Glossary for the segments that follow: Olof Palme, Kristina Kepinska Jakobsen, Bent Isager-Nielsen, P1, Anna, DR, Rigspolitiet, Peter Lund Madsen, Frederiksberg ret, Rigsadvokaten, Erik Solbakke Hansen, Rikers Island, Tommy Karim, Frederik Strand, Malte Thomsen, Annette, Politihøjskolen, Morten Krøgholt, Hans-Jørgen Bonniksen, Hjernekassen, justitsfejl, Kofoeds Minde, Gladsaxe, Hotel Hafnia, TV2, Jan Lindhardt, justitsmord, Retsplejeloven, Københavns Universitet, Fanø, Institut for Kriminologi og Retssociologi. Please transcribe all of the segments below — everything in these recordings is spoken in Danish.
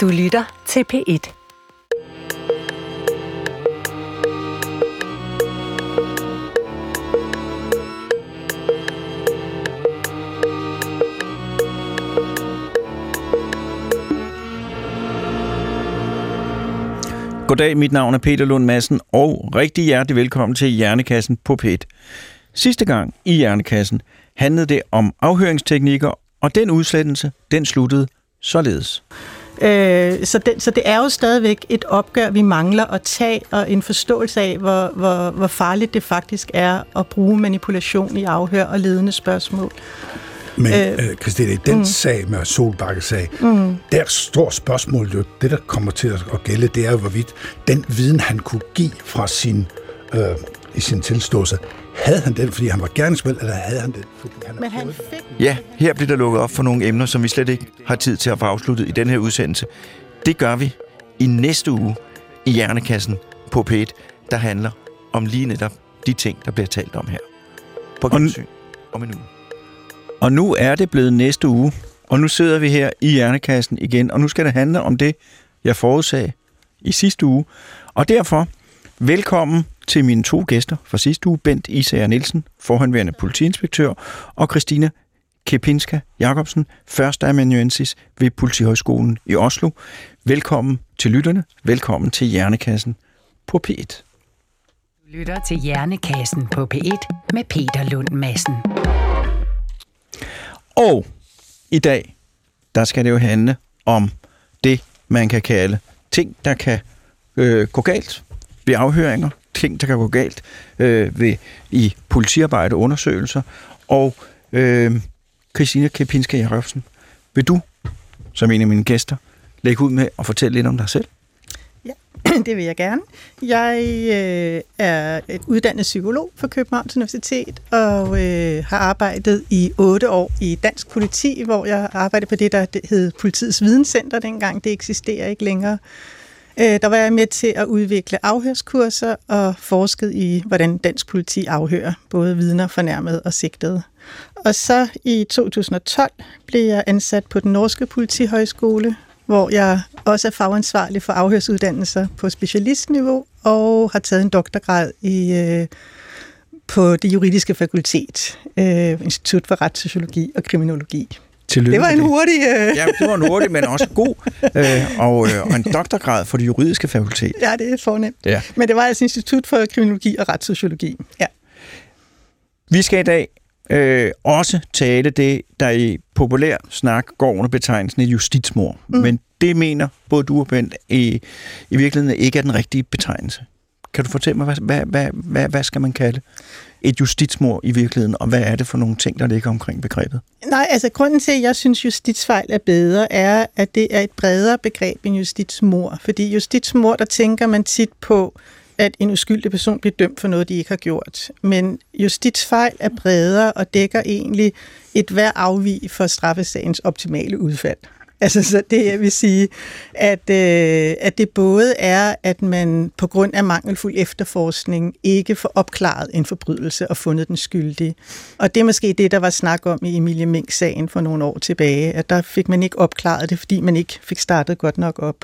Du lytter til P1. Goddag, mit navn er Peter Lund Madsen, og rigtig hjertelig velkommen til Hjernekassen på P1. Sidste gang i Hjernekassen handlede det om afhøringsteknikker, og den udslettelse, den sluttede således. Så det er jo stadigvæk et opgør, vi mangler at tage, og en forståelse af, hvor farligt det faktisk er at bruge manipulation i afhør og ledende spørgsmål. Men Kristina, i den sag med Solbakke-sag, der står spørgsmålet jo, det der kommer til at gælde, det er jo, hvorvidt den viden, han kunne give fra sin tilståelse, havde han den, fordi han var gerningsmand, eller havde han den, fordi han fik... Ja, her bliver der lukket op for nogle emner, som vi slet ikke har tid til at få afsluttet i den her udsendelse. Det gør vi i næste uge i Hjernekassen på P1, der handler om lige netop de ting, der bliver talt om her. På gensyn om en uge. Og nu er det blevet næste uge, og nu sidder vi her i Hjernekassen igen, og nu skal det handle om det, jeg forudsagde i sidste uge. Og derfor, velkommen til mine to gæster fra sidste uge, Bent Isager-Nielsen, forhenværende politiinspektør, og Kristina Kepinska Jakobsen, førsteamanuensis ved Politihøjskolen i Oslo. Velkommen til lytterne, velkommen til Hjernekassen på P1. Du lytter til Hjernekassen på P1 med Peter Lund Madsen. Og i dag, der skal det jo handle om det, man kan kalde ting, der kan gå galt ved afhøringer, ting, der kan gå galt i politiarbejde og undersøgelser. Og Kristina Kepinska Jakobsen, vil du, som en af mine gæster, lægge ud med at fortælle lidt om dig selv? Ja, det vil jeg gerne. Jeg er et uddannet psykolog fra Københavns Universitet og har arbejdet i 8 år i dansk politi, hvor jeg arbejdede på det, der hed Politiets Videnscenter dengang. Det eksisterer ikke længere. Der var jeg med til at udvikle afhørskurser og forskede i, hvordan dansk politi afhører både vidner, fornærmede og sigtede. Og så i 2012 blev jeg ansat på den norske politihøjskole, hvor jeg også er fagansvarlig for afhørsuddannelser på specialistniveau og har taget en doktorgrad på det juridiske fakultet, Institut for Retssociologi og Kriminologi. Tillykke. Det var en hurtig... Ja, det var en hurtig, men også god, og en doktorgrad for det juridiske fakultet. Ja, det er fornemt. Ja. Men det var altså Institut for Kriminologi og Retssociologi. Ja. Vi skal i dag også tale det, der i populær snak går under betegnelsen af justitsmord. Men det mener både du og Bent i virkeligheden ikke er den rigtige betegnelse. Kan du fortælle mig, hvad skal man kalde et justitsmord i virkeligheden, og hvad er det for nogle ting, der ligger omkring begrebet? Nej, altså grunden til, at jeg synes, justitsfejl er bedre, er, at det er et bredere begreb end justitsmord. Fordi justitsmord, der tænker man tit på, at en uskyldig person bliver dømt for noget, de ikke har gjort. Men justitsfejl er bredere og dækker egentlig et hvert afvig for straffesagens optimale udfald. Altså, så det jeg vil sige, at det både er, at man på grund af mangelfuld efterforskning ikke får opklaret en forbrydelse og fundet den skyldige. Og det er måske det, der var snak om i Emilie Mink-sagen for nogle år tilbage, at der fik man ikke opklaret det, fordi man ikke fik startet godt nok op,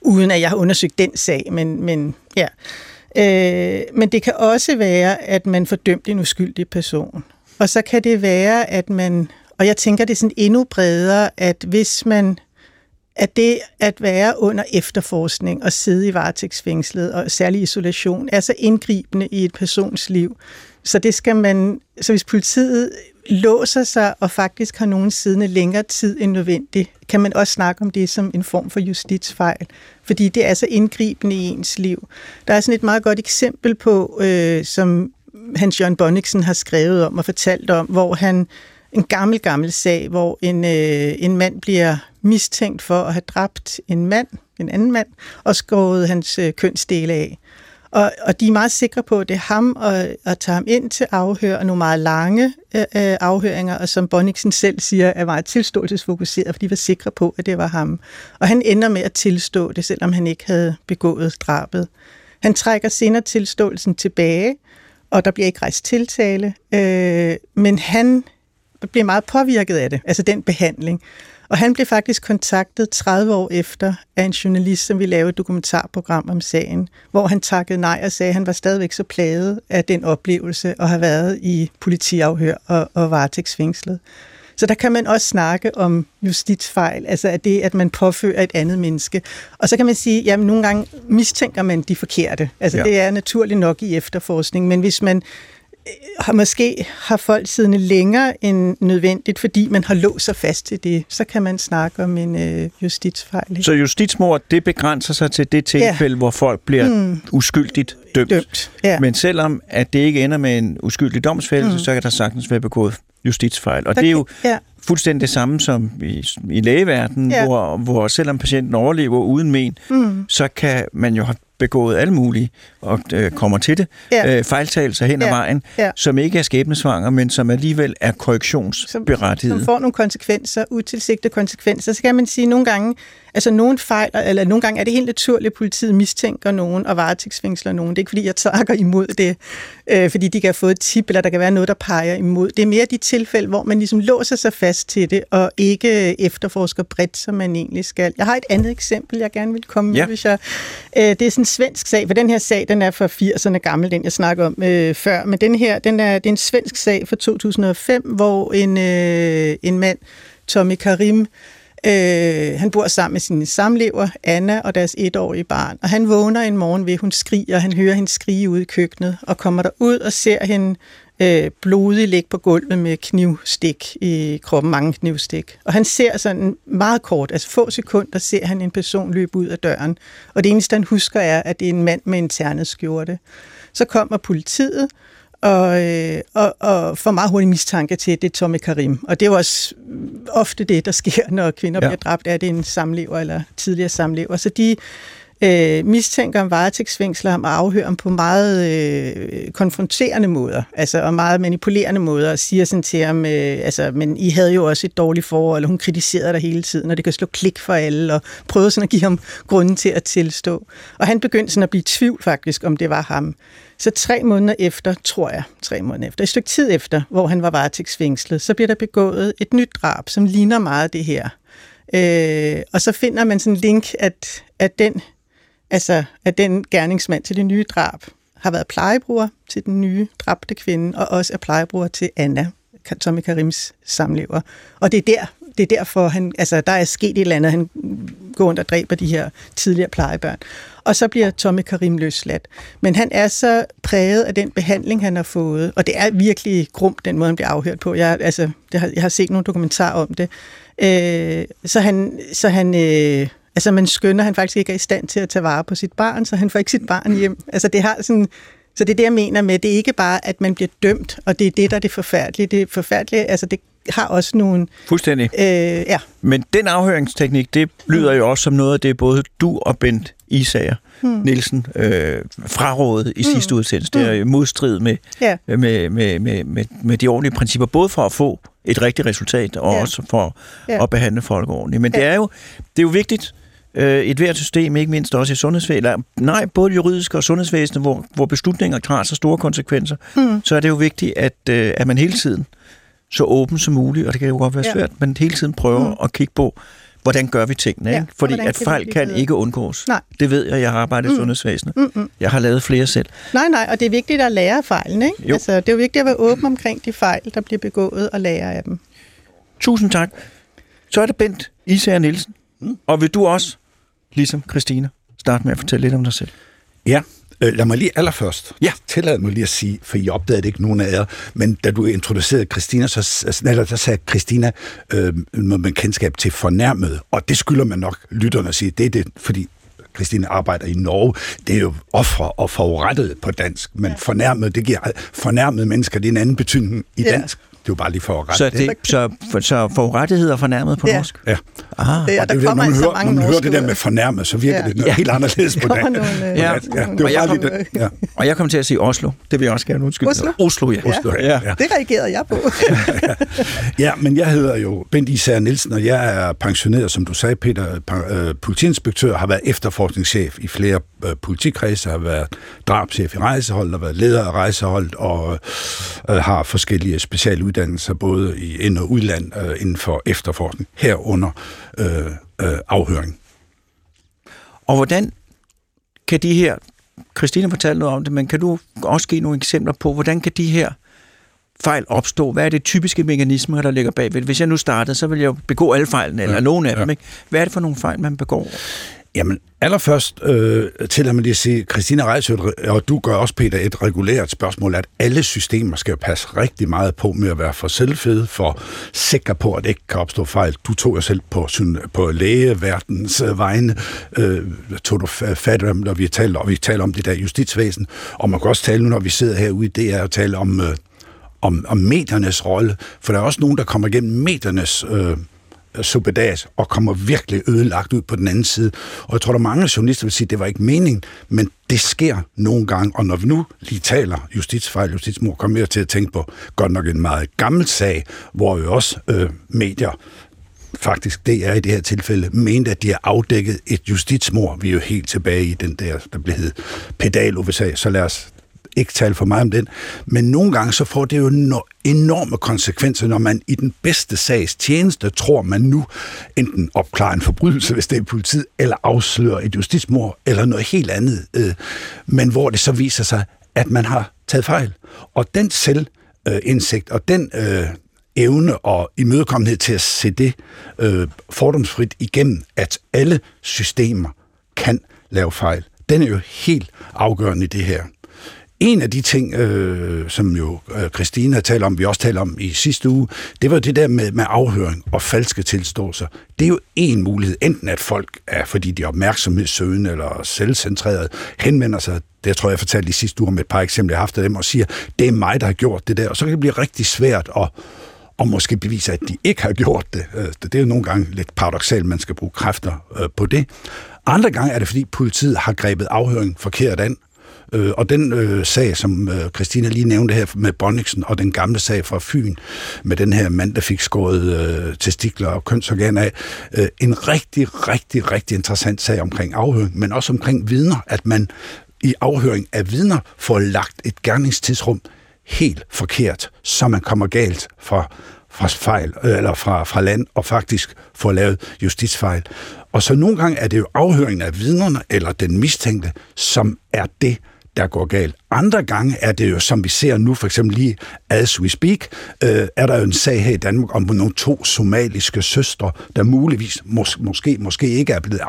uden at jeg har undersøgt den sag, men ja. Men det kan også være, at man får dømt en uskyldig person. Og så kan det være, at man... Og jeg tænker, det er sådan endnu bredere, at hvis man, at det at være under efterforskning og sidde i varetægtsfængslet og særlig isolation, er så indgribende i et persons liv. Så det skal man, så hvis politiet låser sig og faktisk har nogen siddende længere tid end nødvendigt, kan man også snakke om det som en form for justitsfejl, fordi det er så indgribende i ens liv. Der er sådan et meget godt eksempel på, som Hans-Jørgen Bonniksen har skrevet om og fortalt om, hvor han... En gammel sag, hvor en mand bliver mistænkt for at have dræbt en anden mand, og skåret hans kønsdele af. Og de er meget sikre på, at det er ham, og tager ham ind til afhør, og nogle meget lange afhøringer, og som Bonniksen selv siger, er meget tilståelsesfokuseret, fordi de var sikre på, at det var ham. Og han ender med at tilstå det, selvom han ikke havde begået drabet. Han trækker senere tilståelsen tilbage, og der bliver ikke rejst tiltale, men han bliver meget påvirket af det, altså den behandling. Og han blev faktisk kontaktet 30 år efter af en journalist, som ville lave et dokumentarprogram om sagen, hvor han takkede nej og sagde, at han var stadigvæk så plaget af den oplevelse og har været i politiafhør og varetægtsfængslet. Så der kan man også snakke om justitsfejl, altså at det, at man påfører et andet menneske. Og så kan man sige, jamen nogle gange mistænker man de forkerte. Altså ja. Det er naturligt nok i efterforskning, men hvis man måske har folk siddende længere end nødvendigt, fordi man har låst sig fast til det, så kan man snakke om en justitsfejl. Ikke? Så justitsmord, det begrænser sig til det tilfælde, hvor folk bliver uskyldigt dømt. Ja. Men selvom at det ikke ender med en uskyldig domsfældelse, så kan der sagtens være begået justitsfejl. Og det er jo fuldstændig det samme som i lægeverdenen, hvor selvom patienten overlever uden men, så kan man jo have begået alle mulige, og kommer til det, fejltagelser hen ad vejen, som ikke er skæbnesvanger, men som alligevel er korrektionsberettigede. Som får nogle konsekvenser, utilsigtede konsekvenser. Så kan man sige, at nogle gange, altså nogen fejler, eller nogle gange er det helt naturligt, at politiet mistænker nogen og varetægtsfængsler nogen. Det er ikke, fordi jeg takker imod det, fordi de kan have fået et tip, eller der kan være noget, der peger imod. Det er mere de tilfælde, hvor man ligesom låser sig fast til det, og ikke efterforsker bredt, som man egentlig skal. Jeg har et andet eksempel, jeg gerne vil komme med, hvis jeg... Det er sådan svensk sag, for den her sag, den er fra 80'erne gammel, den jeg snakker om før, men den her, det er en svensk sag fra 2005, hvor en mand, Tommy Karim, han bor sammen med sine samlever, Anna, og deres etårige barn, og han vågner en morgen ved, hun skriger, han hører hende skrige ude i køkkenet, og kommer derud og ser hende blodig ligge på gulvet med knivstik i kroppen, mange knivstik. Og han ser sådan meget kort, altså få sekunder, ser han en person løbe ud af døren. Og det eneste, han husker, er, at det er en mand med en ternet skjorte. Så kommer politiet og får meget hurtig mistanke til, at det er Tommy Karim. Og det er også ofte det, der sker, når kvinder bliver dræbt, er det en samlever eller tidligere samlever. Så de mistænker om varetægtsfængsler, om afhører ham på meget konfronterende måder, altså og meget manipulerende måder, og siger sådan til ham, men I havde jo også et dårligt forhold, og hun kritiserede dig hele tiden, og det kan slå klik for alle, og prøvede sådan at give ham grunden til at tilstå. Og han begyndte sådan at blive i tvivl faktisk, om det var ham. Så 3 måneder efter, et stykke tid efter, hvor han var varetægtsfængslet, så bliver der begået et nyt drab, som ligner meget det her. Og så finder man sådan en link, at den gerningsmand til det nye drab har været plejebruger til den nye dræbte kvinde, og også er plejebruger til Anna, Tommy Karims samlever. Og det er derfor, der er sket et eller andet, han går rundt og dræber de her tidligere plejebørn. Og så bliver Tommy Karim løsladt. Men han er så præget af den behandling, han har fået, og det er virkelig grumt, den måde, han bliver afhørt på. Jeg har set nogle dokumentarer om det. Man skønner, han faktisk ikke er i stand til at tage vare på sit barn, så han får ikke sit barn hjem. Altså, det har sådan... Så det er det, jeg mener med, det er ikke bare, at man bliver dømt, og det er det, der er det forfærdelige. Det forfærdelige, altså det har også nogle... Fuldstændig. Men den afhøringsteknik, det lyder jo også som noget af det, både du og Bent Isager-Nielsen frarådede i sidste udsendelse. Det er jo modstrid med de ordentlige principper, både for at få et rigtigt resultat, og også for at behandle folk ordentligt. Men det er jo vigtigt... Et hvert system, ikke mindst også i sundhedsvæsenet, både juridisk og sundhedsvæsenet, hvor beslutninger har så store konsekvenser, så er det jo vigtigt, at man hele tiden så åben som muligt, og det kan jo godt være svært, men hele tiden prøver at kigge på, hvordan gør vi tingene, ikke? Fordi at fejl kan ikke undgås. Nej. Det ved jeg har arbejdet i sundhedsvæsenet. Jeg har lavet flere selv. Nej, og det er vigtigt at lære af fejlen, ikke? Altså, det er jo vigtigt at være åben omkring de fejl, der bliver begået, og lære af dem. Tusind tak. Så er det Bent Isager-Nielsen, og vil du også ligesom Kristina, start med at fortælle lidt om dig selv. Ja, lad mig lige allerførst. Ja. Tillad mig lige at sige, for I opdagede ikke nogen af jer, men da du introducerede Kristina, så sagde Kristina noget med kendskab til fornærmede, og det skylder man nok lytterne at sige. Det er det, fordi Kristina arbejder i Norge. Det er jo ofre og forurettede på dansk, men fornærmede, det giver fornærmede mennesker, det er en anden betydning i dansk. Det er jo bare lige forurettet. Så forurettighed og fornærmet på norsk? Ja. Aha. Det er, der kommer altså mange norske. Når man hører det der med fornærmet, så virker det helt anderledes på dansk. Og jeg kom til at sige Oslo. Det vil jeg også gerne undskylde. Oslo. Det reagerede jeg på. Men jeg hedder jo Bent Isager-Nielsen, og jeg er pensioneret, som du sagde, Peter, politiinspektør, har været efterforskningschef i flere politikredser, har været drabschef i rejseholdet, har været leder af rejseholdet, og har forskellige speciale uddannelser både i ind- og udland inden for efterforskning, herunder afhøring. Og hvordan kan de her, Kristina fortalte noget om det, men kan du også give nogle eksempler på, hvordan kan de her fejl opstå? Hvad er det typiske mekanismer, der ligger bagved? Hvis jeg nu startede, så vil jeg begå alle fejlene, eller nogen af dem. Ikke? Hvad er det for nogle fejl, man begår? Jamen, allerførst tillader man lige at sige, Kristina rejser og du gør også, Peter, et regulært spørgsmål, at alle systemer skal passe rigtig meget på med at være for selvfede, for sikre på, at det ikke kan opstå fejl. Du tog jo selv på lægeverdens vegne, tog du fat om, når vi taler, og vi taler om det der justitsvæsen, og man kan også tale nu, når vi sidder herude i DR og taler om mediernes rolle, for der er også nogen, der kommer igennem mediernes subedags og kommer virkelig ødelagt ud på den anden side. Og jeg tror, der mange journalister vil sige, at det var ikke meningen, men det sker nogle gange. Og når vi nu lige taler justitsfejl, justitsmord, kommer jeg til at tænke på godt nok en meget gammel sag, hvor jo også medier, faktisk DR i det her tilfælde, mente, at de har afdækket et justitsmord. Vi er jo helt tilbage i den der blev heddet Pedal-sag, så lad os ikke tale for meget om den, men nogle gange så får det jo enorme konsekvenser, når man i den bedste sags tjeneste tror man nu enten opklarer en forbrydelse, hvis det er politiet, eller afslører et justitsmord, eller noget helt andet, men hvor det så viser sig, at man har taget fejl. Og den selvindsigt og den evne og imødekommenhed til at se det fordomsfrit igennem, at alle systemer kan lave fejl, den er jo helt afgørende i det her. En af de ting, som jo Kristina taler om, vi også taler om i sidste uge, det var det der med afhøring og falske tilståelser. Det er jo en mulighed, enten at folk er, fordi de er opmærksomhedssøgende eller selvcentrerede, henvender sig, det tror jeg fortalte i sidste uge om et par eksempler, jeg har haft af dem, og siger, det er mig, der har gjort det der, og så kan det blive rigtig svært at måske bevise, at de ikke har gjort det. Det er jo nogle gange lidt paradoksalt, man skal bruge kræfter på det. Andre gange er det, fordi politiet har grebet afhøringen forkert an. Og den sag, som Kristina lige nævnte her med Bonniksen, og den gamle sag fra Fyn, med den her mand, der fik skåret testikler og kønsorganer af, en rigtig, rigtig, rigtig interessant sag omkring afhøring, men også omkring vidner, at man i afhøring af vidner får lagt et gerningstidsrum helt forkert, så man kommer galt fra fejl, eller fra land, og faktisk får lavet justitsfejl. Og så nogle gange er det jo afhøringen af vidnerne, eller den mistænkte, som er det, der går galt. Andre gange er det jo, som vi ser nu, for eksempel lige as we speak, er der jo en sag her i Danmark om nogle to somaliske søstre, der muligvis, måske ikke er blevet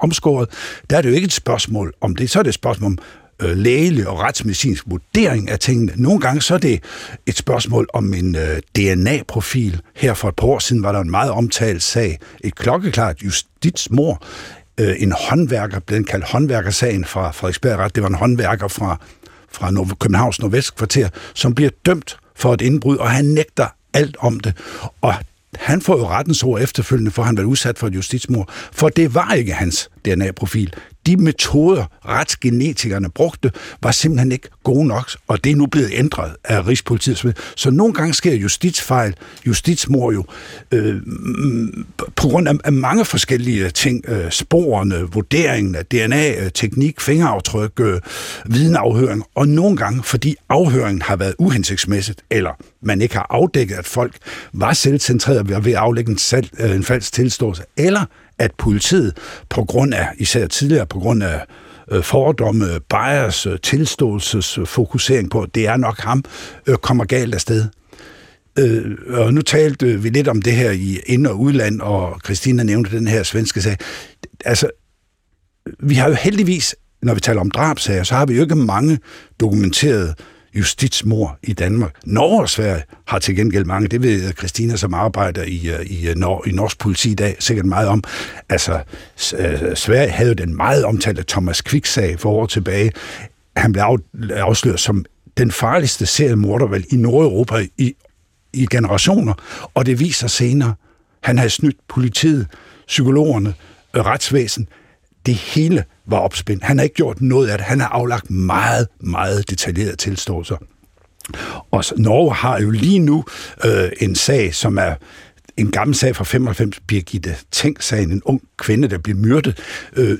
omskåret. Der er det jo ikke et spørgsmål om det, så er det et spørgsmål om lægelig og retsmedicinsk vurdering af tingene. Nogle gange så er det et spørgsmål om en DNA-profil. Her for et par år siden var der en meget omtalt sag, et klokkeklart justitsmord. En håndværker, blev kaldt håndværkersagen fra Frederiksberg ret. Det var en håndværker fra Københavns Nordvestkvarter, som bliver dømt for et indbrud, og han nægter alt om det. Og han får jo rettens ord efterfølgende, for han var udsat for et justitsmord, for det var ikke hans DNA-profil. De metoder, retsgenetikerne brugte, var simpelthen ikke gode nok, og det er nu blevet ændret af Rigspolitiet. Så nogle gange sker justitsfejl, justitsmord jo, på grund af mange forskellige ting. Sporene, vurderingen af DNA, teknik, fingeraftryk, vidneafhøring, og nogle gange, fordi afhøringen har været uhensigtsmæssigt, eller man ikke har afdækket, at folk var selvcentreret ved at aflægge en falsk tilståelse, eller at politiet på grund af, især tidligere, på grund af fordomme, bias, tilståelsesfokusering på, det er nok ham, kommer galt afsted. Og nu talte vi lidt om det her i ind- og udland, og Kristina nævnte den her svenske sag. Altså, vi har jo heldigvis, når vi taler om drabsager, så har vi jo ikke mange dokumenterede justitsmord i Danmark. Norge og Sverige har til gengæld mange. Det ved Kristina, som arbejder i norsk politi i dag, sikkert meget om. Altså, Sverige havde jo den meget omtalte Thomas Quick-sag for år tilbage. Han blev afsløret som den farligste seriemorder vel i Nordeuropa i generationer, og det viser senere, han havde snydt politiet, psykologerne, retsvæsen. Det hele var opspændt. Han har ikke gjort noget af det. Han har aflagt meget, meget detaljerede tilståelser. Og Norge har jo lige nu en sag, som er en gammel sag fra 95, Birgitte Tengs-sagen, en ung kvinde, der blev myrdet.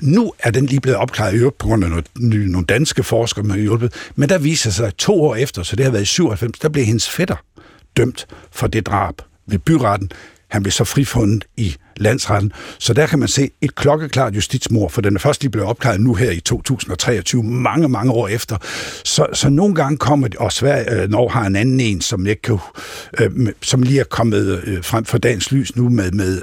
Nu er den lige blevet opklaret i øvrigt på grund af nogle danske forskere, der har hjulpet. Men der viser sig 2 år efter, så det har været i 97, der blev hendes fætter dømt for det drab ved byretten. Han blev så frifundet i landsretten. Så der kan man se et klokkeklart justitsmord, for den er først lige blevet opklaret nu her i 2023, mange, mange år efter. Så nogle gange kommer det, og Norge har en anden en, som ikke kan, som lige er kommet frem for dagens lys nu med.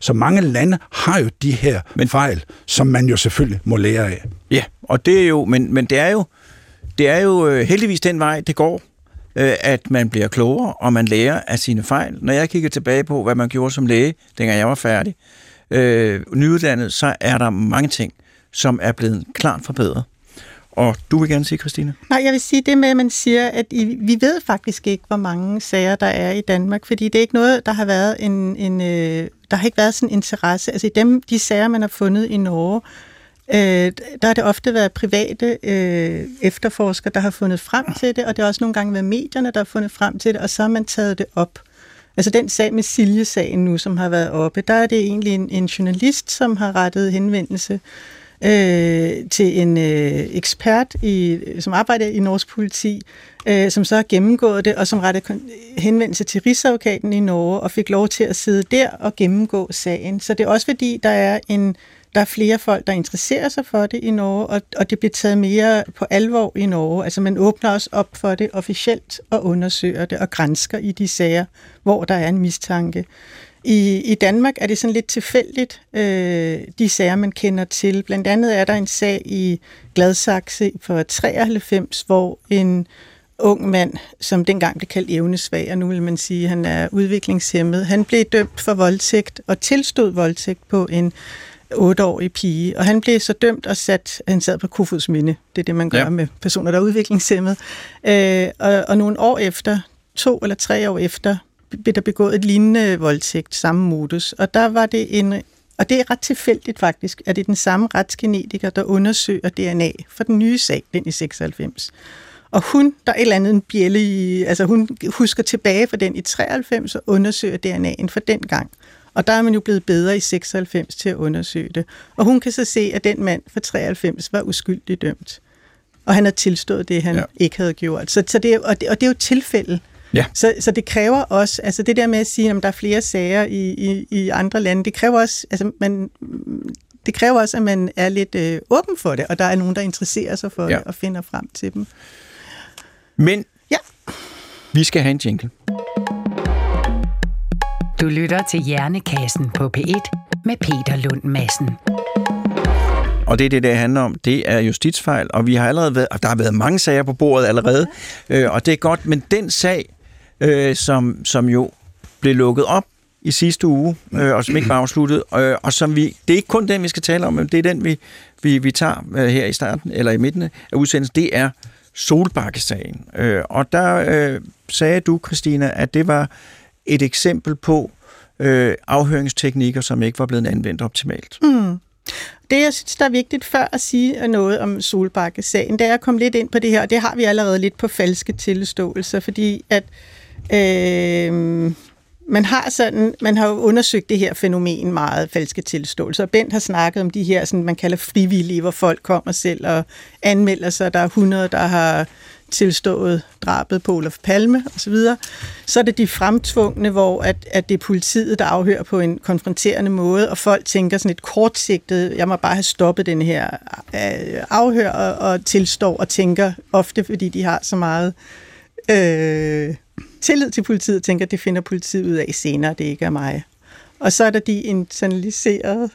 Så mange lande har jo de her fejl, som man jo selvfølgelig må lære af. Ja, og det er jo, men det er jo heldigvis den vej, det går, at man bliver klogere, og man lærer af sine fejl. Når jeg kigger tilbage på, hvad man gjorde som læge, dengang jeg var færdig, nyuddannet, så er der mange ting, som er blevet klart forbedret. Og du vil gerne sige, Kristina? Nej, jeg vil sige det med, at man siger, at vi ved faktisk ikke, hvor mange sager der er i Danmark, fordi det er ikke noget, der har været der har ikke været sådan en interesse. Altså i de sager, man har fundet i Norge, der har det ofte været private efterforskere, der har fundet frem til det, og det har også nogle gange været medierne, der har fundet frem til det, og så har man taget det op. Altså den sag med Silje-sagen nu, som har været oppe, der er det egentlig en journalist, som har rettet henvendelse til en ekspert, som arbejder i norsk politi, som så har gennemgået det, og som rettede henvendelse til Rigsadvokaten i Norge, og fik lov til at sidde der og gennemgå sagen. Så det er også fordi, der er flere folk, der interesserer sig for det i Norge, og det bliver taget mere på alvor i Norge. Altså man åbner også op for det officielt og undersøger det og gransker i de sager, hvor der er en mistanke. I Danmark er det sådan lidt tilfældigt, de sager, man kender til. Blandt andet er der en sag i Gladsaxe fra 93, hvor en ung mand, som dengang blev kaldt evnesvag, og nu vil man sige, at han er udviklingshæmmet, han blev dømt for voldtægt og tilstod voldtægt på en 8-årig pige, og han blev så dømt og han sad på Kofoeds Minde. Det er det, man gør med personer, der er udviklingshæmmet. Og nogle år efter, 2 eller 3 år efter, blev der begået et lignende voldtægt, samme modus. Og der var det og det er ret tilfældigt faktisk, at det er den samme retsgenetiker, der undersøger DNA for den nye sag, den i 96. Og hun, der er et eller andet en bjælle i, altså hun husker tilbage for den i 93 og undersøger DNA'en for den gang. Og der er man jo blevet bedre i 96 til at undersøge det. Og hun kan så se, at den mand fra 93 var uskyldig dømt. Og han har tilstået det, han ikke havde gjort. Så det er, og det er jo tilfælde. Ja. Så det kræver også, altså det der med at sige, at der er flere sager i andre lande, det kræver også, at man er lidt åben for det, og der er nogen, der interesserer sig for det og finder frem til dem. Men vi skal have en jingle. Du lytter til Hjernekassen på P1 med Peter Lund Madsen. Og det er det handler om. Det er justitsfejl, og vi har allerede været, og der har været mange sager på bordet allerede, og det er godt, men den sag, som jo blev lukket op i sidste uge, og som ikke var afsluttet, og som det er ikke kun den, vi skal tale om, men det er den, vi tager her i starten, eller i midten af udsendelsen, det er Solbakke-sagen. Og der sagde du, Kristina, at det var et eksempel på afhøringsteknikker, som ikke var blevet anvendt optimalt. Mm. Det, jeg synes, der er vigtigt før at sige noget om Solbakke-sagen, det er at komme lidt ind på det her, og det har vi allerede lidt på falske tilståelser, fordi at man har jo undersøgt det her fænomen meget, falske tilståelser, og Bent har snakket om de her, sådan, man kalder frivillige, hvor folk kommer selv og anmelder sig, der er 100, der har tilstået drabet på Olof Palme osv. Så er det de fremtvungne, hvor at det er politiet, der afhører på en konfronterende måde, og folk tænker sådan et kortsigtet, jeg må bare have stoppet den her afhør og tilstår og tænker ofte, fordi de har så meget tillid til politiet, tænker, det finder politiet ud af senere, det ikke er mig. Og så er der de internaliserede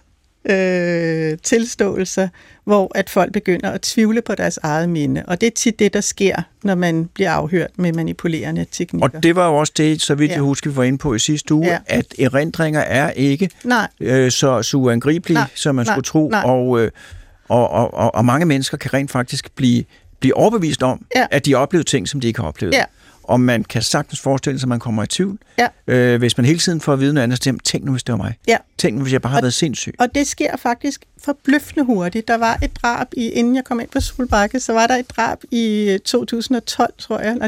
tilståelser, hvor at folk begynder at tvivle på deres eget minde. Og det er tit det, der sker, når man bliver afhørt med manipulerende teknikker. Og det var jo også det, så vidt jeg husker, vi var inde på i sidste uge, at erindringer er ikke så uangribelige, som man skulle tro. Og mange mennesker kan rent faktisk blive overbevist om, at de har oplevet ting, som de ikke har oplevet. Ja. Og man kan sagtens forestille sig, at man kommer i tvivl, hvis man hele tiden får at vide noget andet, så tænk nu, hvis det var mig. Ja. Tænk nu, hvis jeg bare har været sindssyg. Og det sker faktisk forbløffende hurtigt. Der var et drab, inden jeg kom ind på Solbakke, så var der et drab i 2012, tror jeg, eller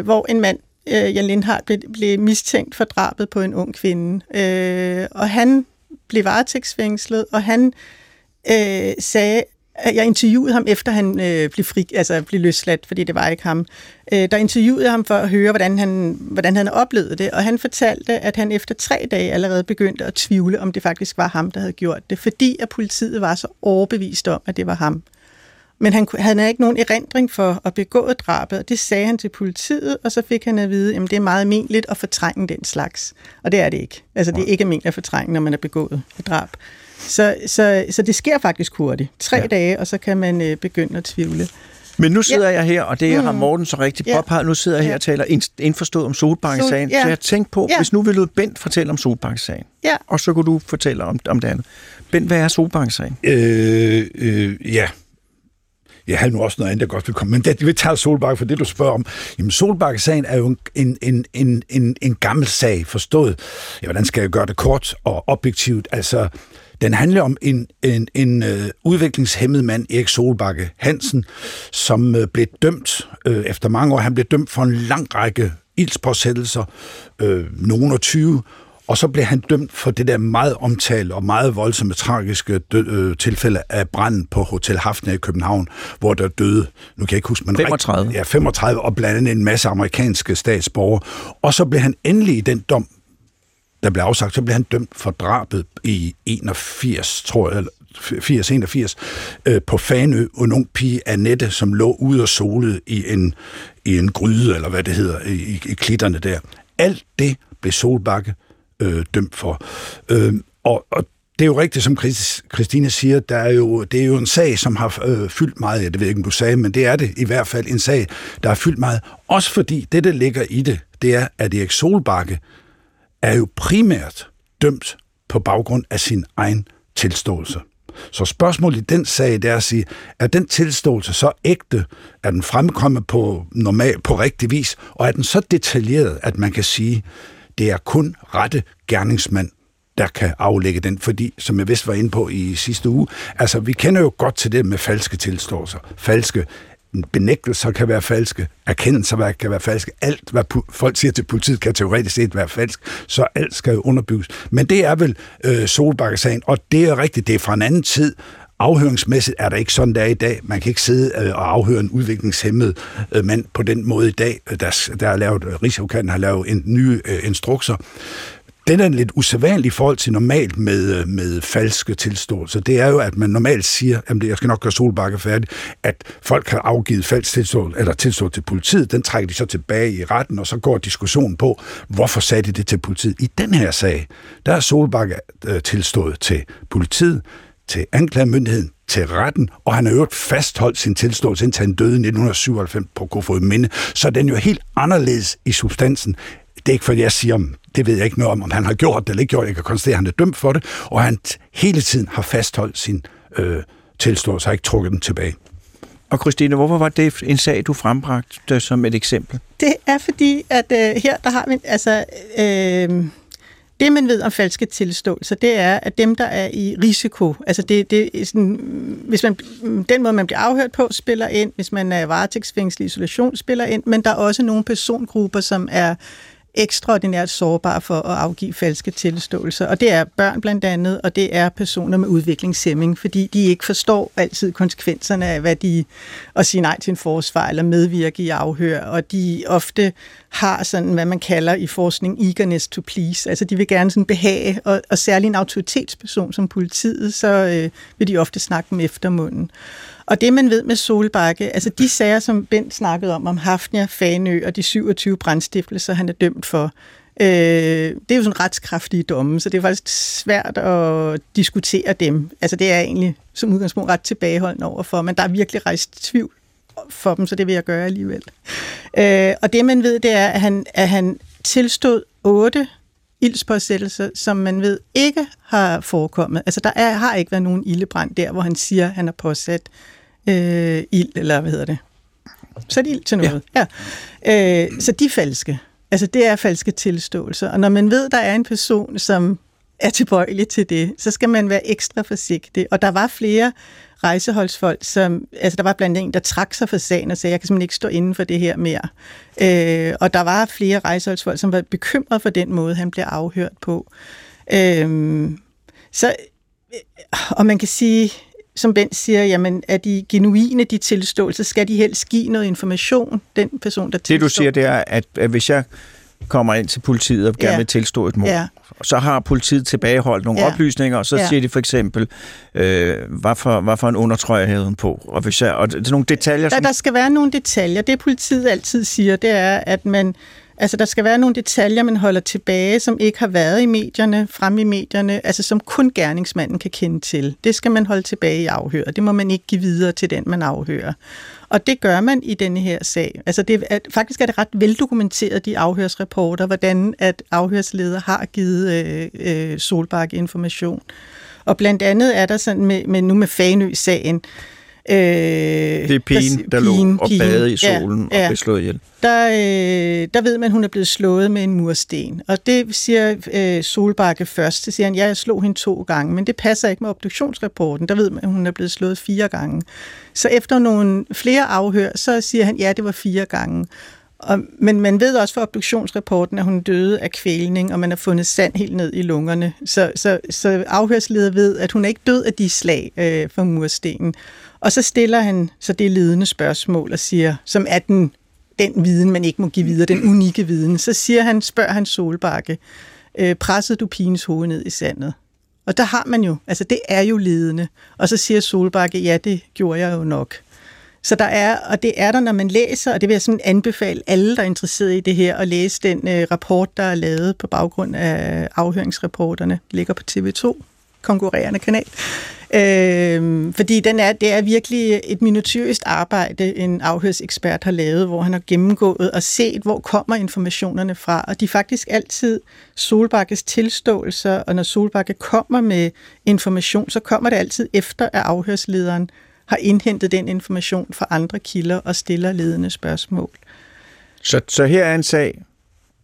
10, hvor en mand, Jan Lindhardt, blev mistænkt for drabet på en ung kvinde. Og han blev varetægtsfængslet, og han sagde, Jeg interviewede ham, efter han blev løsladt, fordi det var ikke ham. Der interviewede ham for at høre, hvordan han oplevede det, og han fortalte, at han efter 3 dage allerede begyndte at tvivle, om det faktisk var ham, der havde gjort det, fordi at politiet var så overbevist om, at det var ham. Men han havde ikke nogen erindring for at begå drabet, og det sagde han til politiet, og så fik han at vide, at det er meget almindeligt at fortrænge den slags. Og det er det ikke. Altså, det er ikke almindeligt at fortrænge, når man er begået et drab. Så det sker faktisk hurtigt. 3 dage, og så kan man begynde at tvivle. Men nu sidder jeg her, og det har Morten så rigtig påpeget, nu sidder jeg her og taler indforstået om Solbakke-sagen. Så jeg tænkte på, hvis nu ville Bent fortælle om Solbakke-sagen, og så kunne du fortælle om det andet. Bent, hvad er Solbakke-sagen? Jeg havde nu også noget andet, der godt ville komme, men vi tager Solbakke for det, du spørger om. Jamen, Solbakke-sagen er jo en gammel sag, forstået. Ja, hvordan skal jeg gøre det kort og objektivt? Altså, den handler om en udviklingshæmmet mand, Erik Solbakke Hansen, som blev dømt efter mange år. Han blev dømt for en lang række ildspåsættelser, nogen og 20, og så blev han dømt for det der meget omtalte og meget voldsomme, tragiske tilfælde af branden på Hotel Hafnia i København, hvor der døde, nu kan jeg ikke huske, men 35. 35, og blandt andet en masse amerikanske statsborgere. Og så blev han endelig i den dom, der blev afsagt, så blev han dømt for drabet i 81, tror jeg, 81, på Fanø, og en ung pige, Annette, som lå ude og solede i en gryde, eller hvad det hedder, i klitterne der. Alt det blev Solbakke dømt for. Og det er jo rigtigt, som Kristina siger, det er jo en sag, som har fyldt meget, jeg ved ikke, om du sagde, men det er det i hvert fald en sag, der har fyldt meget. Også fordi det, der ligger i det, det er, at Erik Solbakke er jo primært dømt på baggrund af sin egen tilståelse. Så spørgsmålet i den sag, det er at sige, er den tilståelse så ægte, er den fremkommet på rigtig vis, og er den så detaljeret, at man kan sige, det er kun rette gerningsmand, der kan aflægge den, fordi, som jeg vist var inde på i sidste uge, altså vi kender jo godt til det med falske tilståelser, falske benægtelser kan være falske, erkendelser kan være falske, alt hvad folk siger til politiet kan teoretisk set være falsk, så alt skal jo underbygges. Men det er vel Solbakke-sagen, og det er rigtigt, det er fra en anden tid. Afhøringsmæssigt er der ikke sådan, der i dag. Man kan ikke sidde og afhøre en udviklingshæmmet mand på den måde i dag. Rigsadvokaten har lavet nye instrukser. Den er lidt usædvanlig i forhold til normalt med falske tilståelser. Det er jo, at man normalt siger, at jeg skal nok gøre Solbakke færdig, at folk har afgivet falsk tilståelse, eller tilståelse til politiet. Den trækker de så tilbage i retten, og så går diskussionen på, hvorfor sagde de det til politiet. I den her sag, der er Solbakke tilstået til politiet, til anklagemyndigheden, til retten, og han har jo fastholdt sin tilståelse, indtil han døde i 1997 på Kofoeds Minde. Så den er jo helt anderledes i substansen. Det er ikke, fordi jeg siger om, det ved jeg ikke noget om han har gjort det eller ikke gjort. Jeg kan konstatere, at han er dømt for det, og han hele tiden har fastholdt sin tilståelse, har ikke trukket den tilbage. Og Kristina, hvorfor var det en sag, du frembragte som et eksempel? Det er fordi, at her der har vi, altså... Det, man ved om falske tilståelser, det er, at dem, der er i risiko, altså det er sådan, hvis man, den måde, man bliver afhørt på, spiller ind, hvis man er varetægtsfængslet i isolation, spiller ind, men der er også nogle persongrupper, som er ekstraordinært sårbare for at afgive falske tilståelser, og det er børn blandt andet, og det er personer med udviklingshæmming, fordi de ikke forstår altid konsekvenserne af, hvad de at sige nej til en forsvar eller medvirke i afhør, og de ofte har sådan, hvad man kalder i forskning eagerness to please, altså de vil gerne sådan behage, og særlig en autoritetsperson som politiet, så vil de ofte snakke dem efter munden. Og det, man ved med Solbakke, altså de sager, som Bent snakkede om Hafnia, Fanø og de 27 brandstiftelser, han er dømt for, det er jo sådan retskraftige domme, så det er faktisk svært at diskutere dem. Altså det er egentlig som udgangspunkt ret tilbageholdende overfor, men der er virkelig rejst tvivl for dem, så det vil jeg gøre alligevel. Og det, man ved, det er, at han tilstod 8 ildspåsættelser, som man ved ikke har forekommet. Altså har ikke været nogen ildebrand der, hvor han siger, at han har påsat ild, eller hvad hedder det? Så ild til noget. Ja. Så de er falske. Altså det er falske tilståelser. Og når man ved, der er en person, som er tilbøjelig til det, så skal man være ekstra forsigtig. Og der var flere rejseholdsfolk, der var blandt andet en, der trak sig fra sagen og sagde, jeg kan simpelthen ikke stå inden for det her mere. Og der var flere rejseholdsfolk, som var bekymret for den måde, han blev afhørt på. Og man kan sige, som Bent siger, jamen, er de genuine, de tilståelser, skal de helst give noget information, den person, der tilstår? Det, du siger, det er, at hvis jeg kommer ind til politiet og gerne vil tilstå et mord, så har politiet tilbageholdt nogle oplysninger, og så siger de for eksempel, hvad for en undertrøje jeg havde hun på, og hvis jeg, og nogle detaljer... Der skal være nogle detaljer. Det, politiet altid siger, det er, at man... Altså, der skal være nogle detaljer, man holder tilbage, som ikke har været i medierne, fremme i medierne, altså som kun gerningsmanden kan kende til. Det skal man holde tilbage i afhøret. Det må man ikke give videre til den, man afhører. Og det gør man i denne her sag. Altså, faktisk er det ret veldokumenteret, de afhørsreporter, hvordan at afhørsleder har givet Solbakke information. Og blandt andet er der sådan, med Fanø-sagen, det er pigen, der lå og badede i solen og blev slået ihjel. Der ved man, hun er blevet slået med en mursten. Og det siger Solbakke først. Så siger han, ja, jeg slog hende 2 gange, men det passer ikke med obduktionsrapporten. Der ved man, hun er blevet slået 4 gange. Så efter nogle flere afhør, så siger han, ja, det var 4 gange. Men man ved også fra obduktionsrapporten, at hun døde af kvælning, og man har fundet sand helt ned i lungerne. Så afhørsleder ved, at hun er ikke død af de slag fra murstenen. Og så stiller han så det ledende spørgsmål og siger, som er den viden, man ikke må give videre, den unikke viden. Så spørger han Solbakke, pressede du pigens hoved ned i sandet? Og der har man jo, altså det er jo ledende. Og så siger Solbakke, ja, det gjorde jeg jo nok. Så der er, og det er der, når man læser, og det vil jeg sådan anbefale alle, der er interesseret i det her, at læse den rapport, der er lavet på baggrund af afhøringsreporterne, ligger på TV2, konkurrerende kanal. Fordi det er virkelig et minutiøst arbejde, en afhørsekspert har lavet, hvor han har gennemgået og set, hvor kommer informationerne fra. Og de er faktisk altid Solbakkes tilståelser, og når Solbakke kommer med information, så kommer det altid efter, at afhørslederen har indhentet den information fra andre kilder og stiller ledende spørgsmål. Så her er en sag,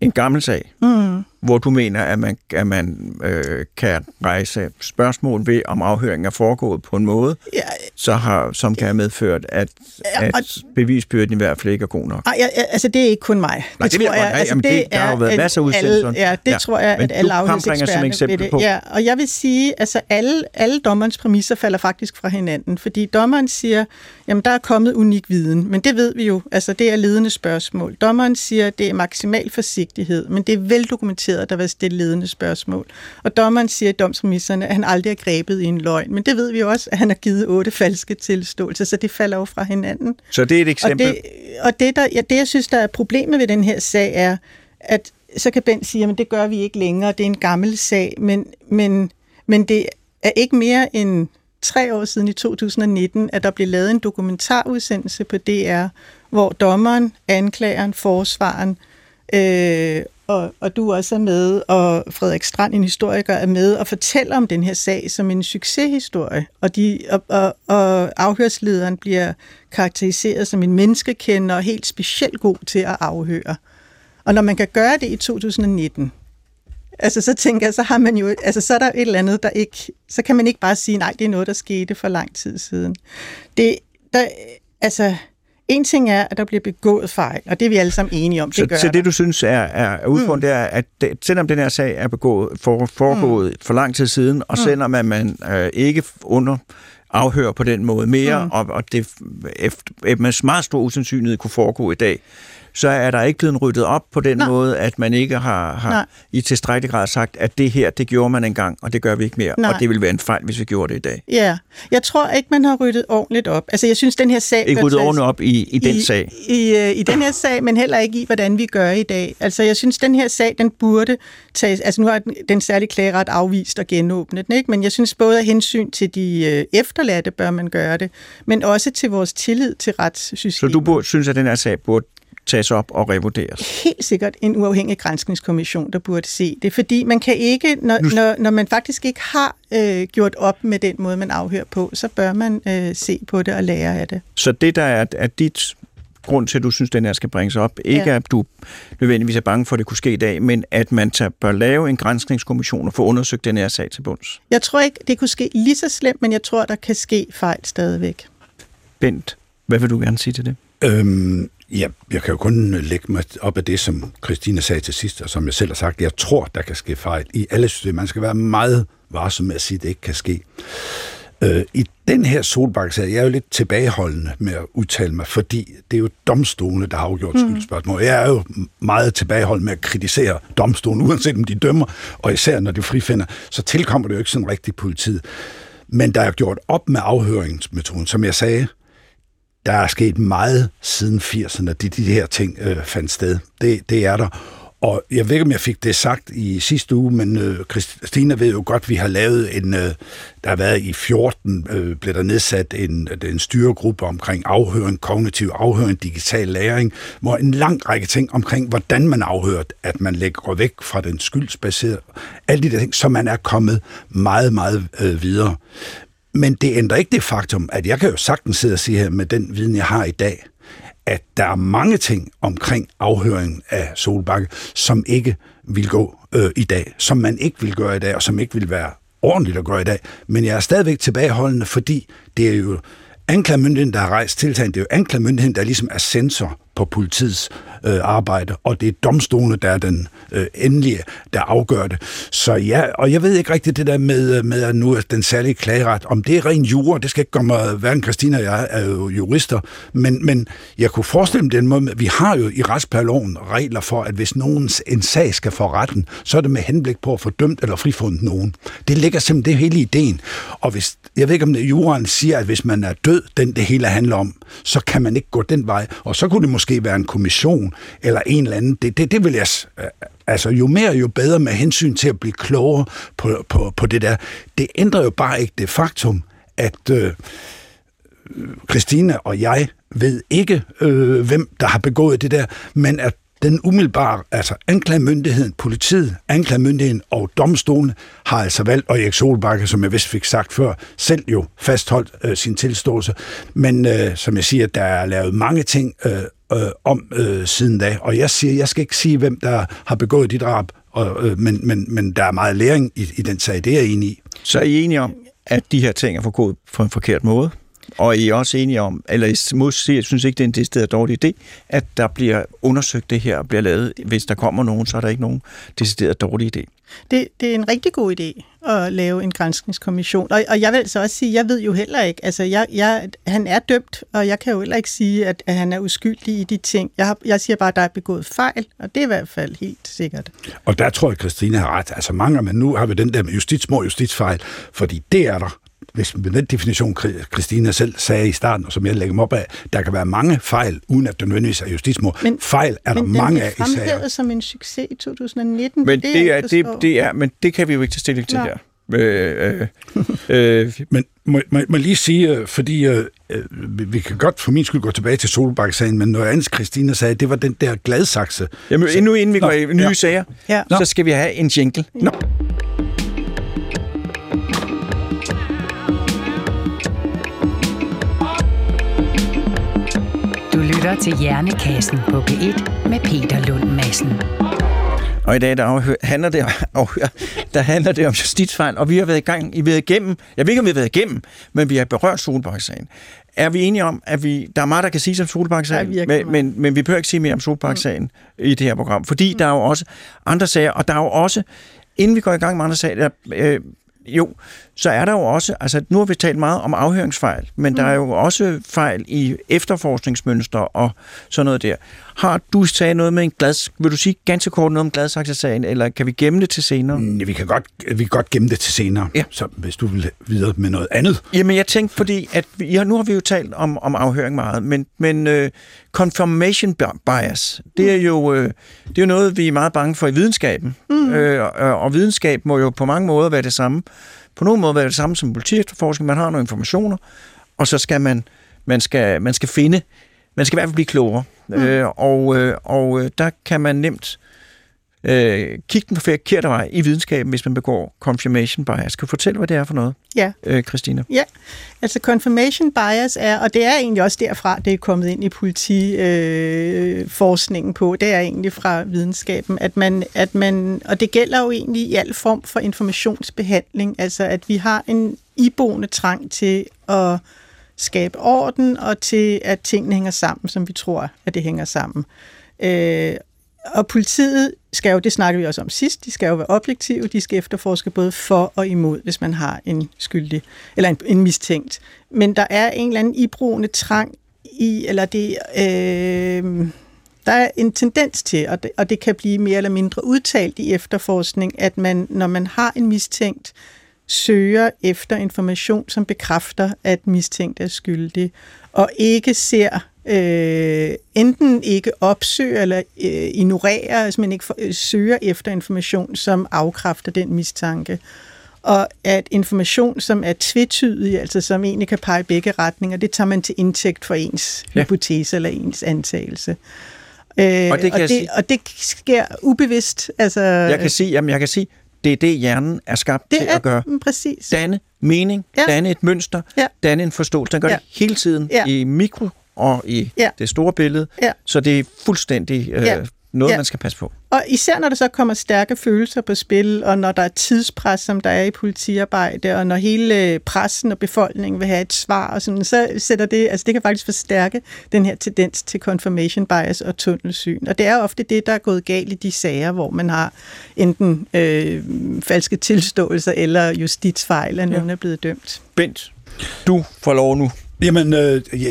en gammel sag, hvor du mener, at man kan rejse spørgsmål ved, om afhøringen er foregået på en måde, som kan have medført, at bevisbyrden i hvert fald ikke er god nok. Altså, det er ikke kun mig. Nej, det tror jeg. Altså, der har jo været masser af udsendelser. Det tror jeg, at alle afhørseksperter ved det. Ja, og jeg vil sige, altså alle dommerens præmisser falder faktisk fra hinanden, fordi dommeren siger, jamen der er kommet unik viden, men det ved vi jo, altså det er ledende spørgsmål. Dommeren siger, det er maksimal forsigtighed, men det er veldokumenteret, der var stillet ledende spørgsmål. Og dommeren siger i domsremisserne, at han aldrig er grebet i en løgn. Men det ved vi også, at han har givet 8 falske tilståelser, så det falder jo fra hinanden. Så det er et eksempel. Det, jeg synes, der er problemet ved den her sag, er, at så kan Bent sige, at det gør vi ikke længere, det er en gammel sag, men det er ikke mere end 3 år siden i 2019, at der blev lavet en dokumentarudsendelse på DR, hvor dommeren, anklageren, forsvaren og du også er med, og Frederik Strand, en historiker, er med og fortæller om den her sag som en succeshistorie. Og afhørslederen bliver karakteriseret som en menneskekender og helt specielt god til at afhøre. Og når man kan gøre det i 2019, altså så tænker jeg, så har man jo, altså så er der et eller andet, der ikke, så kan man ikke bare sige, nej, det er noget, der skete for lang tid siden. En ting er, at der bliver begået fejl, og det er vi alle sammen enige om. Det, du synes er udfordrende, det er, at det, selvom den her sag er foregået for lang tid siden, og selvom man ikke afhører på den måde mere, og det med meget stor usandsynlighed kunne foregå i dag, så er der ikke blevet ryddet op på den måde, at man ikke har i tilstrækkelig grad sagt, at det her, det gjorde man engang, og det gør vi ikke mere, og det ville være en fejl, hvis vi gjorde det i dag. Ja, jeg tror ikke, man har ryddet ordentligt op. Altså, jeg synes, den her sag... Ikke ryddet ordentligt op i den sag. I den her sag, men heller ikke i, hvordan vi gør i dag. Altså, jeg synes, den her sag, den burde tages... Altså, nu har den særlige klageret afvist og genåbnet den, ikke? Men jeg synes, både af hensyn til de efterladte, bør man gøre det, men også til vores tillid til retssystemet. Så du synes, at den her sag burde tages op og revurderes? Helt sikkert en uafhængig granskningskommission, der burde se det, fordi man kan ikke, når man faktisk ikke har gjort op med den måde, man afhører på, så bør man se på det og lære af det. Så det, der er dit grund til, at du synes, den her skal bringes op, ikke at du nødvendigvis er bange for, at det kunne ske i dag, men at man bør lave en granskningskommission og få undersøgt den her sag til bunds? Jeg tror ikke, det kunne ske lige så slemt, men jeg tror, der kan ske fejl stadigvæk. Bent, hvad vil du gerne sige til det? Ja, jeg kan jo kun lægge mig op af det, som Kristina sagde til sidst, og som jeg selv har sagt, jeg tror, der kan ske fejl i alle systemer. Man skal være meget varsom med at sige, at det ikke kan ske. I den her Solbakke-sag, jeg er jo lidt tilbageholdende med at udtale mig, fordi det er jo domstolene, der har afgjort skyldspørgsmål. Jeg er jo meget tilbageholdende med at kritisere domstolen, uanset om de dømmer, og især når de frifinder, så tilkommer det jo ikke sådan rigtigt politiet. Men der er gjort op med afhøringsmetoden, som jeg sagde. Der er sket meget siden 80'erne, at de her ting fandt sted. Det er der. Og jeg ved ikke, om jeg fik det sagt i sidste uge, men Kristina ved jo godt, at vi har lavet en... der har været i 14, blev der nedsat en styregruppe omkring afhøring, kognitiv afhøring, digital læring, hvor en lang række ting omkring, hvordan man afhører, at man lægger væk fra den skyldsbaserede... Alle de der ting, så man er kommet meget, meget videre. Men det ændrer ikke det faktum, at jeg kan jo sagtens sidde og sige her, med den viden, jeg har i dag, at der er mange ting omkring afhøringen af Solbakke, som ikke vil gå i dag, som man ikke vil gøre i dag, og som ikke vil være ordentligt at gøre i dag. Men jeg er stadigvæk tilbageholdende, fordi det er jo anklagemyndigheden, der har rejst tiltalen. Det er jo anklagemyndigheden, der ligesom er censor på politiets arbejde, og det er domstolene, der er den endelige, der afgør det. Så ja, og jeg ved ikke rigtigt det der med at nu den særlige klageret, om det er ren jura, det skal ikke komme, hverken Kristina og jeg er jo jurister, men jeg kunne forestille mig den måde, vi har jo i retsplejeloven regler for, at hvis en sag skal for retten, så er det med henblik på at få dømt eller frifundet nogen. Det ligger simpelthen det hele ideen. Og hvis, jeg ved ikke om det, juraen siger, at hvis man er død, det hele handler om, så kan man ikke gå den vej, og så kunne det måske være en kommission eller en eller anden. Det vil jeg... Altså, jo mere, jo bedre med hensyn til at blive klogere på det der. Det ændrer jo bare ikke det faktum, at Kristina og jeg ved ikke, hvem der har begået det der, men at den umiddelbare, altså anklagemyndigheden, politiet, anklagemyndigheden og domstolen har altså valgt, og Erik Solbakke, som jeg vist fik sagt før, selv jo fastholdt sin tilståelse. Men som jeg siger, der er lavet mange ting siden da. Og jeg siger, jeg skal ikke sige, hvem der har begået de drab, men der er meget læring i den sag, det er jeg enig i. Så er I enige om, at de her ting er foregået på en forkert måde? Og I er også enige om, eller I må sige, jeg synes ikke, det er en decideret dårlig idé, at der bliver undersøgt det her og bliver lavet. Hvis der kommer nogen, så er der ikke nogen decideret dårlig idé. Det er en rigtig god idé at lave en granskningskommission. Og jeg vil så også sige, jeg ved jo heller ikke, altså han er dømt, og jeg kan jo heller ikke sige, at han er uskyldig i de ting. Jeg siger bare, at der er begået fejl, og det er i hvert fald helt sikkert. Og der tror jeg, Kristina har ret. Altså mange, men nu har vi den der med små justitsfejl, fordi det er der. Hvis med den definition, Kristina selv sagde i starten, og som jeg lægger mig op af, der kan være mange fejl, uden at det nødvendigvis er justitsmord. Fejl er der mange af i sager. Men den blev fremhævet som en succes i 2019. Men det kan vi jo ikke tage stilling til her. Men må lige sige, fordi vi kan godt for min skyld gå tilbage til Solbakke-sagen, men noget andet Kristina sagde, det var den der Gladsaxe. Jamen endnu inden vi går i nye sager, så skal vi have en jingle. Nå. Lytter til Hjernekassen på P1 med Peter Lund Madsen. Og i dag handler det om justitsfejl, og vi har været igennem. Jeg ved ikke, om vi har været igennem, men vi har berørt Solbakke-sagen. Er vi enige om, at der er meget, der kan sige om Solbakke-sagen, men vi bør ikke sige mere om Solbakke-sagen i det her program, fordi der er jo også andre sager, og der er jo også, inden vi går i gang med andre sager, så er der jo også, altså nu har vi talt meget om afhøringsfejl, men der er jo også fejl i efterforskningsmønster og sådan noget der. Har du sagt noget med en vil du sige ganske kort noget om Gladsaxe-sagen, eller kan vi gemme det til senere? Vi kan godt gemme det til senere, så hvis du vil videre med noget andet. Jamen jeg tænkte, fordi at nu har vi jo talt om afhøring meget, men confirmation bias, det er jo noget, vi er meget bange for i videnskaben, og videnskab må jo på mange måder være det samme. På nogen måde er det samme som politiforskning. Man har nogle informationer, og så skal man skal i hvert fald blive klogere. Og der kan man nemt kigge den forkerte vej i videnskaben, hvis man begår confirmation bias. Kan du fortælle, hvad det er for noget, Kristina? Ja, altså confirmation bias er, og det er egentlig også derfra, det er kommet ind i politiforskningen på, det er egentlig fra videnskaben, at man, og det gælder jo egentlig i al form for informationsbehandling, altså at vi har en iboende trang til at skabe orden, og til at tingene hænger sammen, som vi tror, at det hænger sammen. Og politiet skal jo, det snakker vi også om sidst, de skal jo være objektive, de skal efterforske både for og imod, hvis man har en skyldig, eller en mistænkt. Men der er en eller anden iboende trang i, eller det, der er en tendens til, og det kan blive mere eller mindre udtalt i efterforskning, at man, når man har en mistænkt, søger efter information, som bekræfter, at mistænkt er skyldig, og ikke ser... enten ikke opsøger eller ignorerer, altså man ikke søger efter information, som afkræfter den mistanke. Og at information, som er tvetydig, altså som egentlig kan pege i begge retninger, det tager man til indtægt for ens hypotese eller ens antagelse. Og det sker ubevidst. Altså, jeg kan sige, det er det, hjernen er skabt til at gøre. Præcis. Danne mening, danne et mønster, danne en forståelse. Den gør det hele tiden i mikro og i det store billede, så det er fuldstændig noget, man skal passe på. Og især når der så kommer stærke følelser på spil, og når der er tidspres, som der er i politiarbejde, og når hele pressen og befolkningen vil have et svar, og sådan, så sætter det, altså det kan faktisk forstærke den her tendens til confirmation bias og tunnelsyn. Og det er ofte det, der er gået galt i de sager, hvor man har enten falske tilståelser eller justitsfejl, at nogen er blevet dømt. Bent, du får lov nu. Jamen,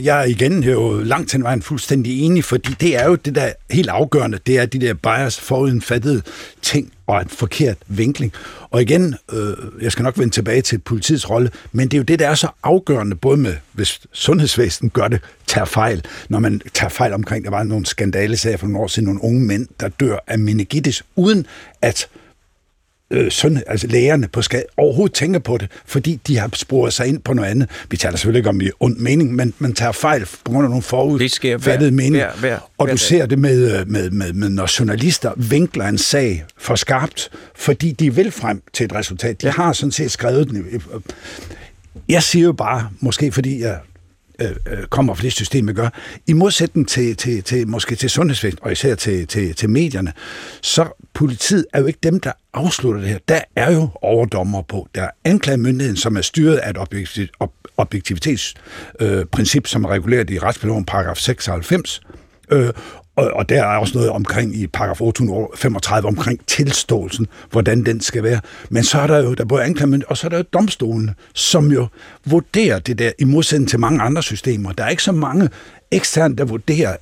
jeg er igen jo langt hen vejen fuldstændig enig, fordi det er jo det der helt afgørende, det er de der bias, forudindfattede ting og en forkert vinkling. Og igen, jeg skal nok vende tilbage til politiets rolle, men det er jo det, der er så afgørende, både med, hvis sundhedsvæsenet gør det, tager fejl. Når man tager fejl omkring, der var nogle skandalesager for nogle år siden, nogle unge mænd, der dør af meningitis, uden at... altså lægerne på skade overhovedet tænker på det, fordi de har sporet sig ind på noget andet. Vi taler selvfølgelig ikke om i ond mening, men man tager fejl på grund af nogle forudfattede mening. Og du ser det med, når journalister vinkler en sag for skarpt, fordi de vil frem til et resultat. De har sådan set skrevet den. Jeg siger jo bare, måske fordi jeg kommer fra det system, jeg gør, i modsætning til måske til sundhedsvæsen, og især til medierne, så politiet er jo ikke dem, der afslutter det her. Der er jo overdommer på. Der er anklagemyndigheden, som er styret af et objektivitetsprincip, som er reguleret i retsplejeloven paragraf 96, og der er også noget omkring i paragraf 835 omkring tilståelsen, hvordan den skal være. Men så er der jo, der både anklagemyndigheden, og så er der jo domstolene, som jo vurderer det der, i modsætning til mange andre systemer. Der er ikke så mange eksterne, der vurderer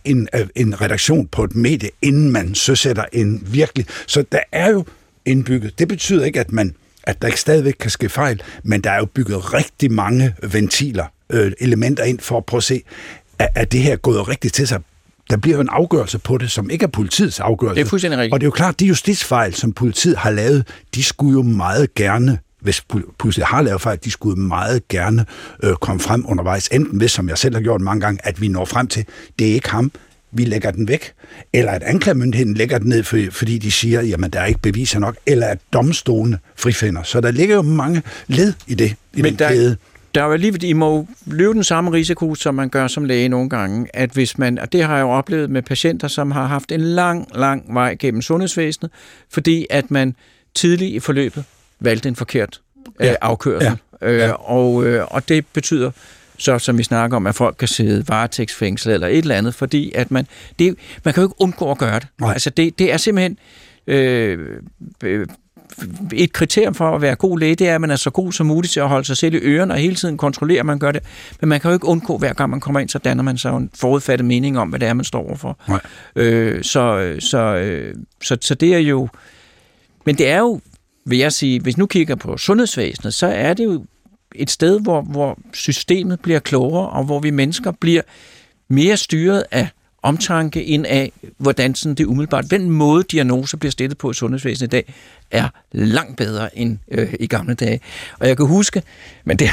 en redaktion på et medie, inden man søsætter en virkelig. Så der er jo indbygget. Det betyder ikke, at der ikke stadigvæk kan ske fejl, men der er jo bygget rigtig mange ventiler, elementer ind for at prøve at se, at det her er gået rigtigt til sig. Der bliver jo en afgørelse på det, som ikke er politiets afgørelse. Det er fuldstændig rigtigt. Og det er jo klart, de justitsfejl, som politiet har lavet, de skulle jo meget gerne, hvis politiet har lavet fejl, de skulle meget gerne komme frem undervejs. Enten ved, som jeg selv har gjort mange gange, at vi når frem til, det er ikke ham, vi lægger den væk. Eller at anklagemyndigheden lægger den ned, fordi de siger, jamen der er ikke beviser nok. Eller at domstolene frifinder. Så der ligger jo mange led i det. Der er jo alligevel, I må løbe den samme risiko, som man gør som læge nogle gange, at hvis man, og det har jeg jo oplevet med patienter, som har haft en lang, lang vej gennem sundhedsvæsenet, fordi at man tidligt i forløbet valgte en forkert afkørsel. Og det betyder, så som vi snakker om, at folk kan sidde varetægtsfængsel eller et eller andet, fordi at man kan jo ikke undgå at gøre det. Nej. Altså det er simpelthen... et kriterium for at være god læge, det er, at man er så god som muligt til at holde sig selv i ørerne og hele tiden kontrollere, at man gør det. Men man kan jo ikke undgå, hver gang man kommer ind, så danner man sig en forudfattet mening om, hvad det er, man står overfor. Så det er jo... Men det er jo, vil jeg sige, hvis nu kigger på sundhedsvæsenet, så er det jo et sted, hvor systemet bliver klogere, og hvor vi mennesker bliver mere styret af omtanke ind af, hvordan sådan det umiddelbart, den måde diagnose bliver stillet på i sundhedsvæsenet i dag, er langt bedre end i gamle dage. Og jeg kan huske, men det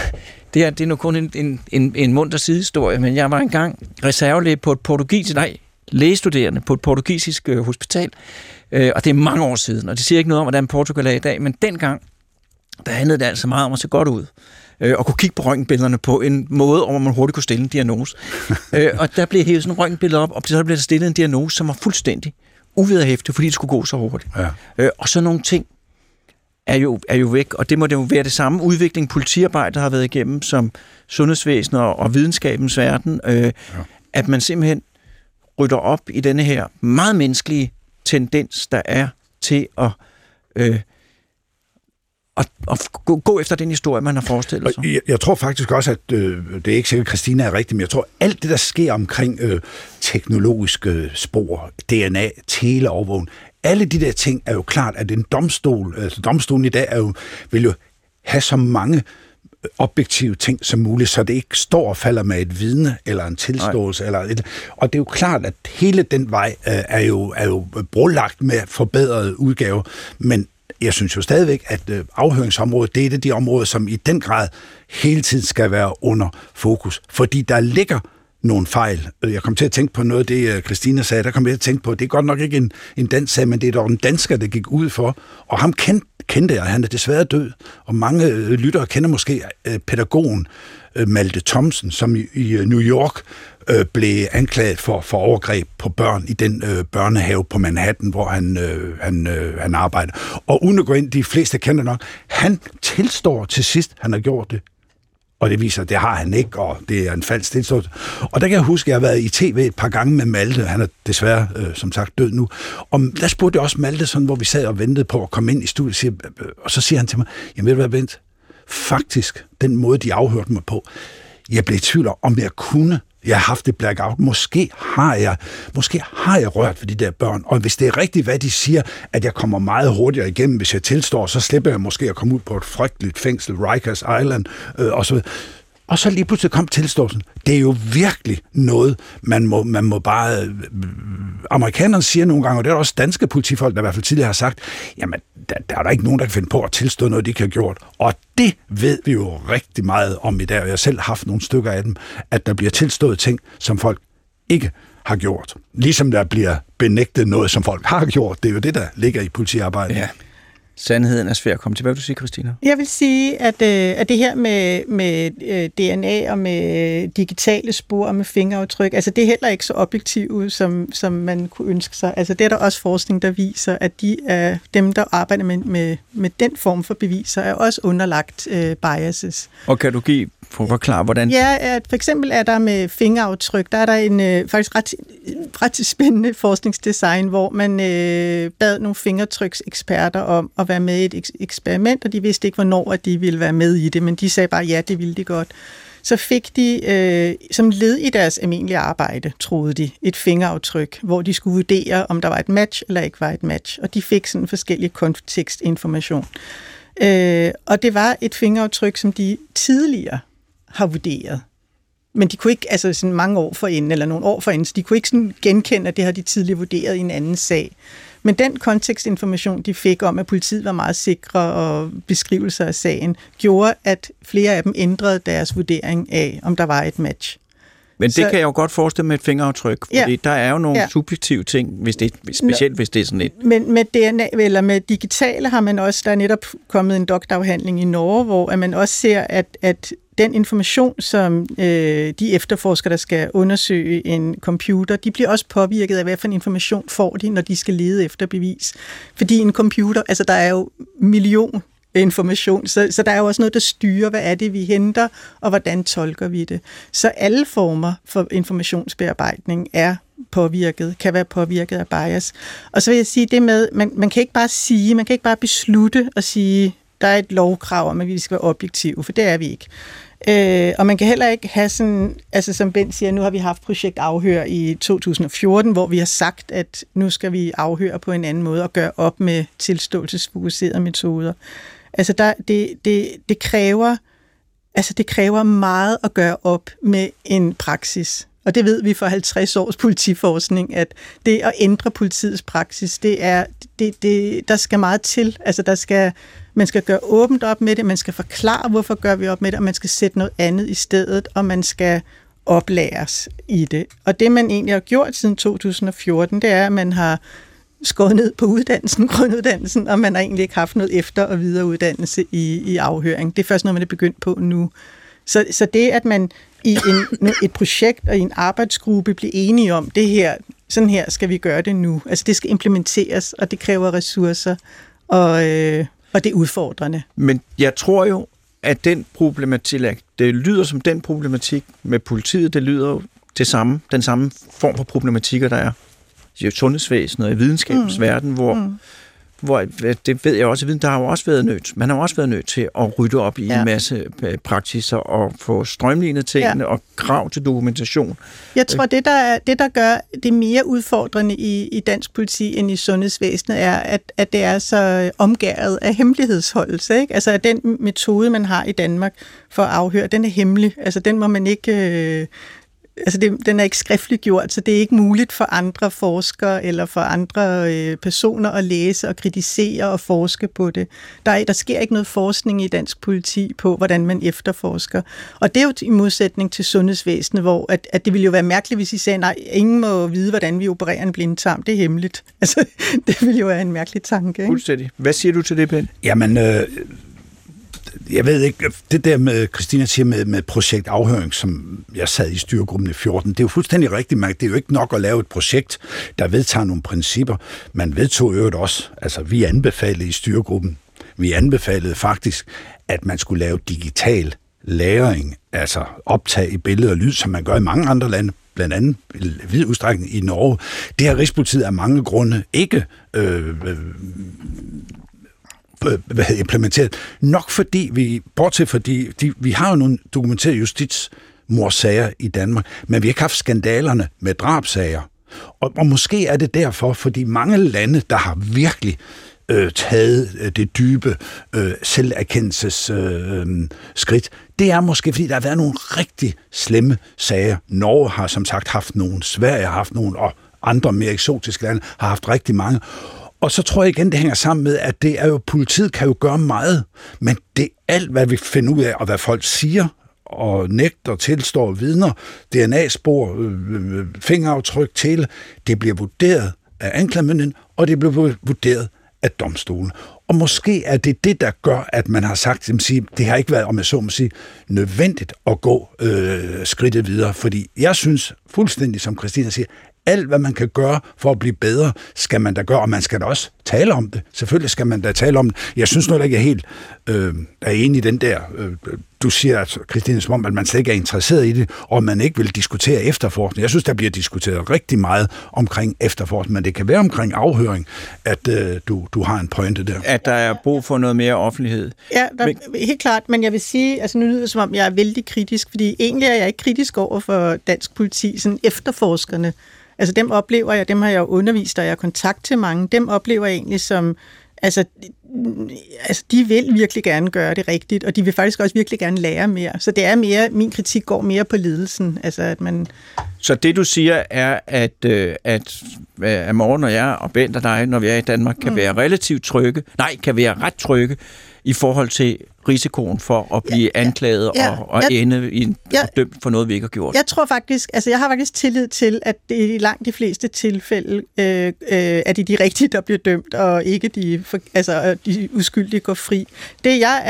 er nu kun en munter sidehistorie, men jeg var engang reservelæge på et lægestuderende på et portugisisk hospital, og det er mange år siden, og det siger ikke noget om, hvordan Portugal er i dag, men dengang, der handlede det altså meget om at se godt ud, og kunne kigge på røntgenbillederne på en måde, hvor man hurtigt kunne stille en diagnose. Og der blev hævet sådan en røntgenbillede op, og så blev der stillet en diagnose, som var fuldstændig uvederhæftig, fordi det skulle gå så hurtigt. Og så nogle ting er jo væk, og det må det jo være det samme udvikling, politiarbejdet har været igennem, som sundhedsvæsenet og videnskabens verden, at man simpelthen rydder op i denne her meget menneskelige tendens, der er til at gå efter den historie, man har forestillet sig. Jeg tror faktisk også, at det er ikke sikkert, at Kristina er rigtig, men jeg tror, alt det, der sker omkring teknologiske spor, DNA, teleovervågning, alle de der ting er jo klart, at en domstol, altså domstolen i dag, vil jo have så mange objektive ting som muligt, så det ikke står og falder med et vidne eller en tilståelse. Eller et, og det er jo klart, at hele den vej er jo brolagt med forbedrede udgaver, men jeg synes jo stadigvæk, at afhøringsområdet, det er et af de områder, som i den grad hele tiden skal være under fokus, fordi der ligger nogle fejl. Jeg kom til at tænke på noget af det, Kristina sagde, der kom jeg til at tænke på, det er godt nok ikke en dansk sag, men det er dog en dansker, der gik ud for, og ham kendte jeg, han er desværre død, og mange lyttere kender måske pædagogen Malte Thomsen, som i New York blev anklaget for overgreb på børn i den børnehave på Manhattan, hvor han arbejder. Og uden at gå ind, de fleste kender nok, han tilstår til sidst, han har gjort det. Og det viser, at det har han ikke, og det er en falsk tilståelse. Og der kan jeg huske, at jeg har været i tv et par gange med Malte. Han er desværre, som sagt, død nu. Og der spurgte jeg også Malte, sådan, hvor vi sad og ventede på at komme ind i studiet. Og så siger han til mig, jamen ved du hvad, Bent? Faktisk, den måde, de afhørte mig på, jeg blev i tvivl om jeg kunne. Jeg har haft et blackout. Måske har jeg rørt ved de der børn. Og hvis det er rigtigt, hvad de siger, at jeg kommer meget hurtigere igennem, hvis jeg tilstår, så slipper jeg måske at komme ud på et frygteligt fængsel, Rikers Island, og så videre. Og så lige pludselig kom tilståelsen. Det er jo virkelig noget, man må bare... Amerikanerne siger nogle gange, og det er også danske politifolk, der i hvert fald tidligere har sagt, jamen, der er der ikke nogen, der kan finde på at tilstå noget, de ikke har gjort. Og det ved vi jo rigtig meget om i dag, og jeg har selv haft nogle stykker af dem, at der bliver tilstået ting, som folk ikke har gjort. Ligesom der bliver benægtet noget, som folk har gjort. Det er jo det, der ligger i politiarbejdet. Ja. Sandheden er svær at komme til. Hvad vil du sige, Kristina? Jeg vil sige, at det her med DNA og med digitale spor og med fingeraftryk, altså det er heller ikke så objektivt, som man kunne ønske sig. Altså det er der også forskning, der viser, at dem, der arbejder med den form for beviser, er også underlagt biases. Og kan du give forklare, hvordan? Ja, at for eksempel er der med fingeraftryk, der er der en faktisk ret spændende forskningsdesign, hvor man bad nogle fingertrykseksperter om at være med i et eksperiment, og de vidste ikke, hvornår at de ville være med i det, men de sagde bare, ja, det ville de godt. Så fik de, som led i deres almindelige arbejde, troede de, et fingeraftryk, hvor de skulle vurdere, om der var et match eller ikke var et match, og de fik sådan forskellige kontekstinformation. Og det var et fingeraftryk, som de tidligere har vurderet. Men de kunne ikke, altså sådan mange år forinden, eller nogle år forinden, så de kunne ikke sådan genkende, at det har de tidligere vurderet i en anden sag. Men den kontekstinformation, de fik om, at politiet var meget sikre, og beskrivelser af sagen, gjorde, at flere af dem ændrede deres vurdering af, om der var et match. Men det kan jeg jo godt forestille med et fingeraftryk, fordi der er jo nogle subjektive ting, hvis det er sådan et. Men med DNA, eller med digitale har man også, der er netop kommet en doktorafhandling i Norge, hvor man også ser, at den information, som de efterforskere, der skal undersøge en computer, de bliver også påvirket af, hvad for en information får de, når de skal lede efter bevis. Fordi en computer, altså der er jo million information, så der er jo også noget, der styrer, hvad er det, vi henter, og hvordan tolker vi det. Så alle former for informationsbearbejdning er påvirket, kan være påvirket af bias. Og så vil jeg sige det med, man kan ikke bare sige, man kan ikke bare beslutte at sige, der er et lovkrav om, at vi skal være objektive, for det er vi ikke. Og man kan heller ikke have sådan, altså som Bent siger, nu har vi haft projekt afhør i 2014, hvor vi har sagt, at nu skal vi afhøre på en anden måde og gøre op med tilståelsesfokuserede metoder. Altså det kræver meget at gøre op med en praksis. Og det ved vi fra 50 års politiforskning, at det at ændre politiets praksis, der skal meget til. Altså man skal gøre åbent op med det, man skal forklare, hvorfor gør vi op med det, og man skal sætte noget andet i stedet, og man skal oplæres i det. Og det, man egentlig har gjort siden 2014, det er, at man har skåret ned på uddannelsen, grunduddannelsen, og man har egentlig ikke haft noget efter- og videreuddannelse i afhøring. Det er først noget, man er begyndt på nu. Så det, at man i et projekt og i en arbejdsgruppe bliver enige om, det her, sådan her skal vi gøre det nu. Altså det skal implementeres, og det kræver ressourcer, og det er udfordrende. Men jeg tror jo, at den problematik, det lyder som den problematik med politiet, det lyder jo den samme form for problematikker, der er sundhedsvæsenet og i videnskabens verden, hvor det ved jeg også, der har jo også været nødt til at rydde op i en masse praksiser og få strømlignet tingene og krav til dokumentation. Jeg tror, det der gør det mere udfordrende i dansk politi end i sundhedsvæsenet, er, at det er så omgærdet af hemmelighedsholdelse, ikke? Altså, at den metode, man har i Danmark for at afhøre, den er hemmelig. Altså, den må man ikke... Altså den er ikke skriftliggjort, så det er ikke muligt for andre forskere eller for andre personer at læse og kritisere og forske på det. Der sker ikke noget forskning i dansk politi på, hvordan man efterforsker. Og det er jo i modsætning til sundhedsvæsenet, hvor at det ville jo være mærkeligt, hvis I sagde, nej, ingen må vide, hvordan vi opererer en blindtarm. Det er hemmeligt. Altså, det ville jo være en mærkelig tanke, ikke? Fuldstændig. Hvad siger du til det, Ben? Jamen... Jeg ved ikke, det der med, Kristina siger med projektafhøring, som jeg sad i styregruppen i 14, det er jo fuldstændig rigtigt, det er jo ikke nok at lave et projekt, der vedtager nogle principper. Man vedtog øvrigt også, altså vi anbefalede i styregruppen, vi anbefalede faktisk, at man skulle lave digital læring, altså optag i billede og lyd, som man gør i mange andre lande, blandt andet i vid udstrækning i Norge. Det har Rigspolitiet af mange grunde ikke... implementeret. Nok fordi vi, bortset fordi, vi har jo nogle dokumenterede justitsmordsager i Danmark, men vi har ikke haft skandalerne med drabsager. Og måske er det derfor, fordi mange lande, der har virkelig taget det dybe selverkendelses skridt, det er måske, fordi der har været nogle rigtig slemme sager. Norge har som sagt haft nogen, Sverige har haft nogen, og andre mere eksotiske lande har haft rigtig mange. Og så tror jeg igen, det hænger sammen med, at det er jo, politiet kan jo gøre meget, men det er alt, hvad vi finder ud af, og hvad folk siger og nægter, tilstår, vidner, DNA-spor, fingeraftryk, tele, det bliver vurderet af anklagemyndigheden, og det bliver vurderet af domstolen. Og måske er det, der gør, at man har sagt, det har ikke været, om jeg så må sige, nødvendigt at gå skridtet videre, fordi jeg synes fuldstændig, som Kristina siger, alt, hvad man kan gøre for at blive bedre, skal man da gøre, og man skal da også tale om det. Selvfølgelig skal man da tale om det. Jeg synes nok ikke, jeg helt er enig i den der. Du siger, at Kristina, som om, at man slet ikke er interesseret i det, og man ikke vil diskutere efterforskning. Jeg synes, der bliver diskuteret rigtig meget omkring efterforskning, men det kan være omkring afhøring, at du har en pointe der. At der er brug for noget mere offentlighed. Ja, helt klart, men jeg vil sige, altså nu lyder det, som om jeg er vældig kritisk, fordi egentlig er jeg ikke kritisk over for dansk politi, sådan efterforskerne. Altså dem oplever jeg, dem har jeg jo undervist, og jeg har kontakt til mange, dem oplever jeg egentlig som, altså de vil virkelig gerne gøre det rigtigt, og de vil faktisk også virkelig gerne lære mere. Så det er mere, min kritik går mere på ledelsen, altså at man... Så det du siger er, at Morten og jeg og Bent og dig, når vi er i Danmark, kan være relativt trygge, kan være ret trygge i forhold til risikoen for at blive anklaget og ende i dømt for noget, vi ikke har gjort. Jeg tror faktisk, altså jeg har faktisk tillid til, at det i langt de fleste tilfælde er det de rigtige, der bliver dømt, og ikke de uskyldige går fri. Det jeg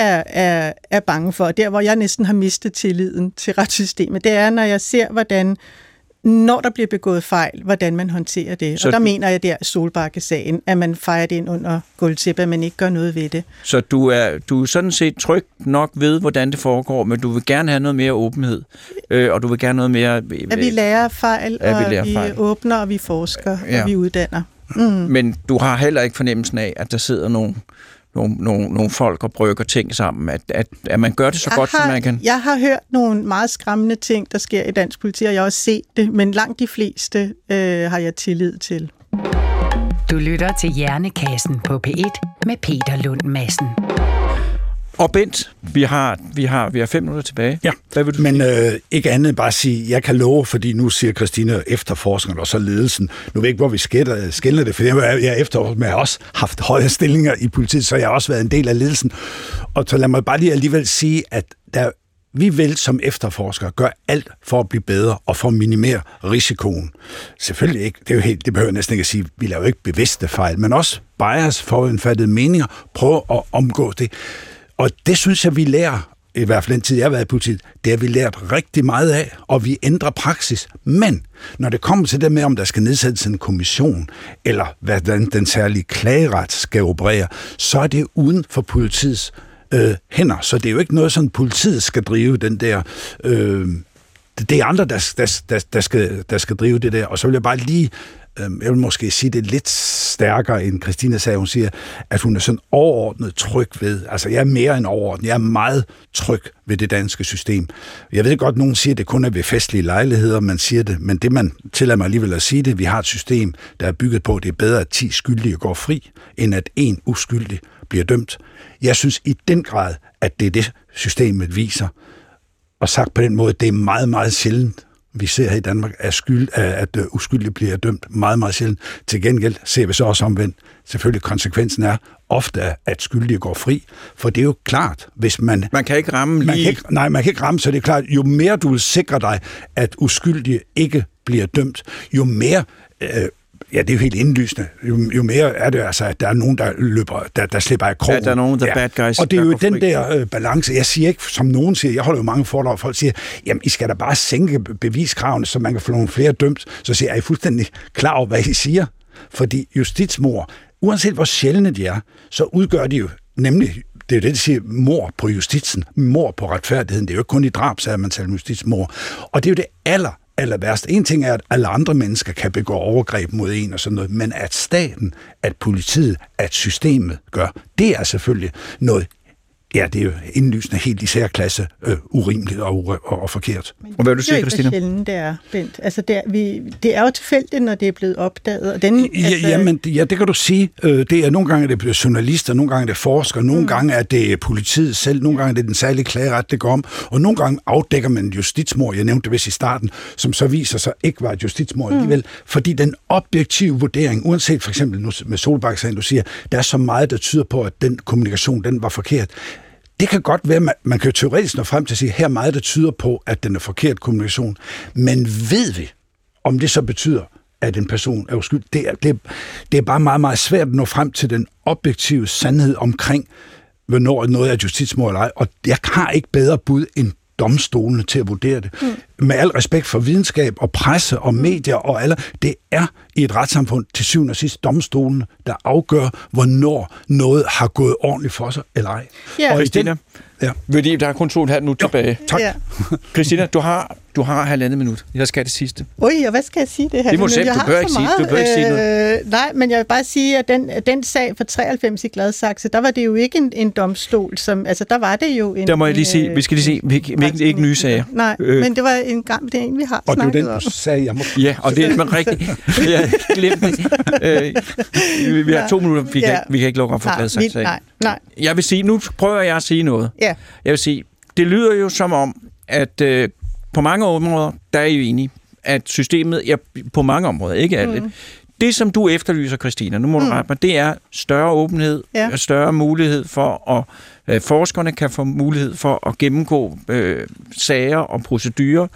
er bange for, der hvor jeg næsten har mistet tilliden til retssystemet, det er, når jeg ser, hvordan når der bliver begået fejl, hvordan man håndterer det. Så og der mener jeg der Solbakke-sagen, at man fejrer det ind under gulvtæppet, at man ikke gør noget ved det. Så du er sådan set tryg nok ved, hvordan det foregår, men du vil gerne have noget mere åbenhed, og du vil gerne noget mere... At vi lærer fejl, vi åbner, og vi forsker, og vi uddanner. Men du har heller ikke fornemmelsen af, at der sidder nogle folk og brygger ting sammen, at man gør det så godt, som man kan. Jeg har hørt nogle meget skræmmende ting, der sker i dansk politi, og jeg har også set det, men langt de fleste har jeg tillid til. Du lytter til Hjernekassen på P1 med Peter Lund Madsen. Og Bent, vi har 5 minutter tilbage. Ja, hvad vil du sige? Ikke andet end bare sige, jeg kan love, fordi nu siger Kristina efterforskeren og så ledelsen, nu ved jeg ikke, hvor vi skiller det, for jeg efterforsker, men jeg har også haft høje stillinger i politiet, så jeg har også været en del af ledelsen. Og så lad mig bare lige alligevel sige, at vi vil som efterforskere gøre alt for at blive bedre og for at minimere risikoen. Selvfølgelig ikke, det behøver jeg næsten ikke at sige, vi laver jo ikke bevidste fejl, men også bias, forudindfattede meninger, prøve at omgå det. Og det synes jeg, vi lærer, i hvert fald den tid, jeg har været i politiet, det har vi lært rigtig meget af, og vi ændrer praksis. Men når det kommer til det med, om der skal nedsættes en kommission, eller hvordan den særlige klageret skal operere, så er det uden for politiets hænder. Så det er jo ikke noget, som politiet skal drive den der det er andre, der skal drive det der. Og så vil jeg bare lige, jeg vil måske sige det lidt stærkere end Kristina sagde, hun siger, at hun er sådan overordnet tryg ved, altså jeg er mere end overordnet, jeg er meget tryg ved det danske system. Jeg ved godt, nogen siger, at det kun er ved festlige lejligheder, man siger det, men det man tillader mig alligevel at sige det, vi har et system, der er bygget på, at det er bedre, at 10 skyldige går fri, end at 1 uskyldig bliver dømt. Jeg synes i den grad, at det er det, systemet viser. Og sagt på den måde, det er meget, meget sjældent, vi ser her i Danmark, at uskyldige bliver dømt meget, meget sjældent. Til gengæld ser vi så også omvendt. Selvfølgelig konsekvensen er ofte, at skyldige går fri, for det er jo klart, hvis man... Man kan ikke ramme lige... man kan ikke ramme, så det er klart, jo mere du vil sikre dig, at uskyldige ikke bliver dømt, jo mere... Ja, det er jo helt indlysende. Jo mere er det altså, at der er nogen, der løber, der slipper af krogen. Ja, der er nogen, der bad guys. Og det er jo den der balance. Jeg siger ikke, som nogen siger, jeg holder jo mange fordrag, og folk siger, jamen, I skal da bare sænke beviskravene, så man kan få nogle flere dømt. Så siger jeg, er I fuldstændig klar over, hvad I siger? Fordi justitsmord, uanset hvor sjældne de er, så udgør de jo nemlig... Det er det, der siger mord på justitsen, mord på retfærdigheden. Det er jo ikke kun i drabsager, man taler om justitsmord. Og det er jo det aller værst. En ting er, at alle andre mennesker kan begå overgreb mod en og sådan noget, men at staten, at politiet, at systemet gør, det er selvfølgelig noget, ja, det er jo indlysende helt i særklasse urimeligt og forkert. Og hvad vil du sige, Kristina? Det er jo ikke, hvor sjældent det er, Bent. Altså, det er jo tilfældigt, når det er blevet opdaget. Og den, altså... ja, det kan du sige. Det er, nogle gange er det journalister, nogle gange er det forskere, nogle gange er det politiet selv, nogle gange er det den særlige klageret, det går om, og nogle gange afdækker man justitsmord, jeg nævnte det vist i starten, som så viser sig ikke var et justitsmord alligevel, fordi den objektive vurdering, uanset for eksempel nu med Solbakke-sagen, du siger, der er så meget, der tyder på, at den kommunikation, den var forkert. Det kan godt være, man kan jo teoretisk nå frem til at sige, her meget, der tyder på, at den er forkert kommunikation. Men ved vi, om det så betyder, at en person er uskyldig? Det er bare meget, meget svært at nå frem til den objektive sandhed omkring, hvornår noget er justitsmord eller ej. Og jeg har ikke bedre bud end domstolene til at vurdere det. Med al respekt for videnskab og presse og medier og alle, det er i et retssamfund til syvende og sidst domstolene, der afgør, hvornår noget har gået ordentligt for sig eller ej. Ja. Og Kristina, der er kun 2,5 minutter tilbage. Tak. Ja. Kristina, du har 1,5 minut. Jeg skal det sidste. Og hvad skal jeg sige det her? Det må du selv. Du bør ikke sige noget. Nej, men jeg vil bare sige, at den sag fra 93 i Gladsaxe, der var det jo ikke en domstol, som, altså der var det jo en... Der må jeg lige sige, vi skal lige se, ikke nye sager. Nej, men det var en gang, det er en, vi har snakket om. Og det er den, du sagde, jeg må... Ja, og det er rigtigt. Jeg glemte det. Vi har 2 minutter, vi kan ikke lukke op for Gladsaxe. Nej. Jeg vil sige, nu prøver jeg at sige noget. Ja. Jeg vil sige, det lyder jo som om, at på mange områder, der er I jo enige, at systemet, på mange områder, ikke alle, det som du efterlyser, Kristina, nu må du rette mig, det er større åbenhed, større mulighed for, at forskerne kan få mulighed for at gennemgå sager og procedurer,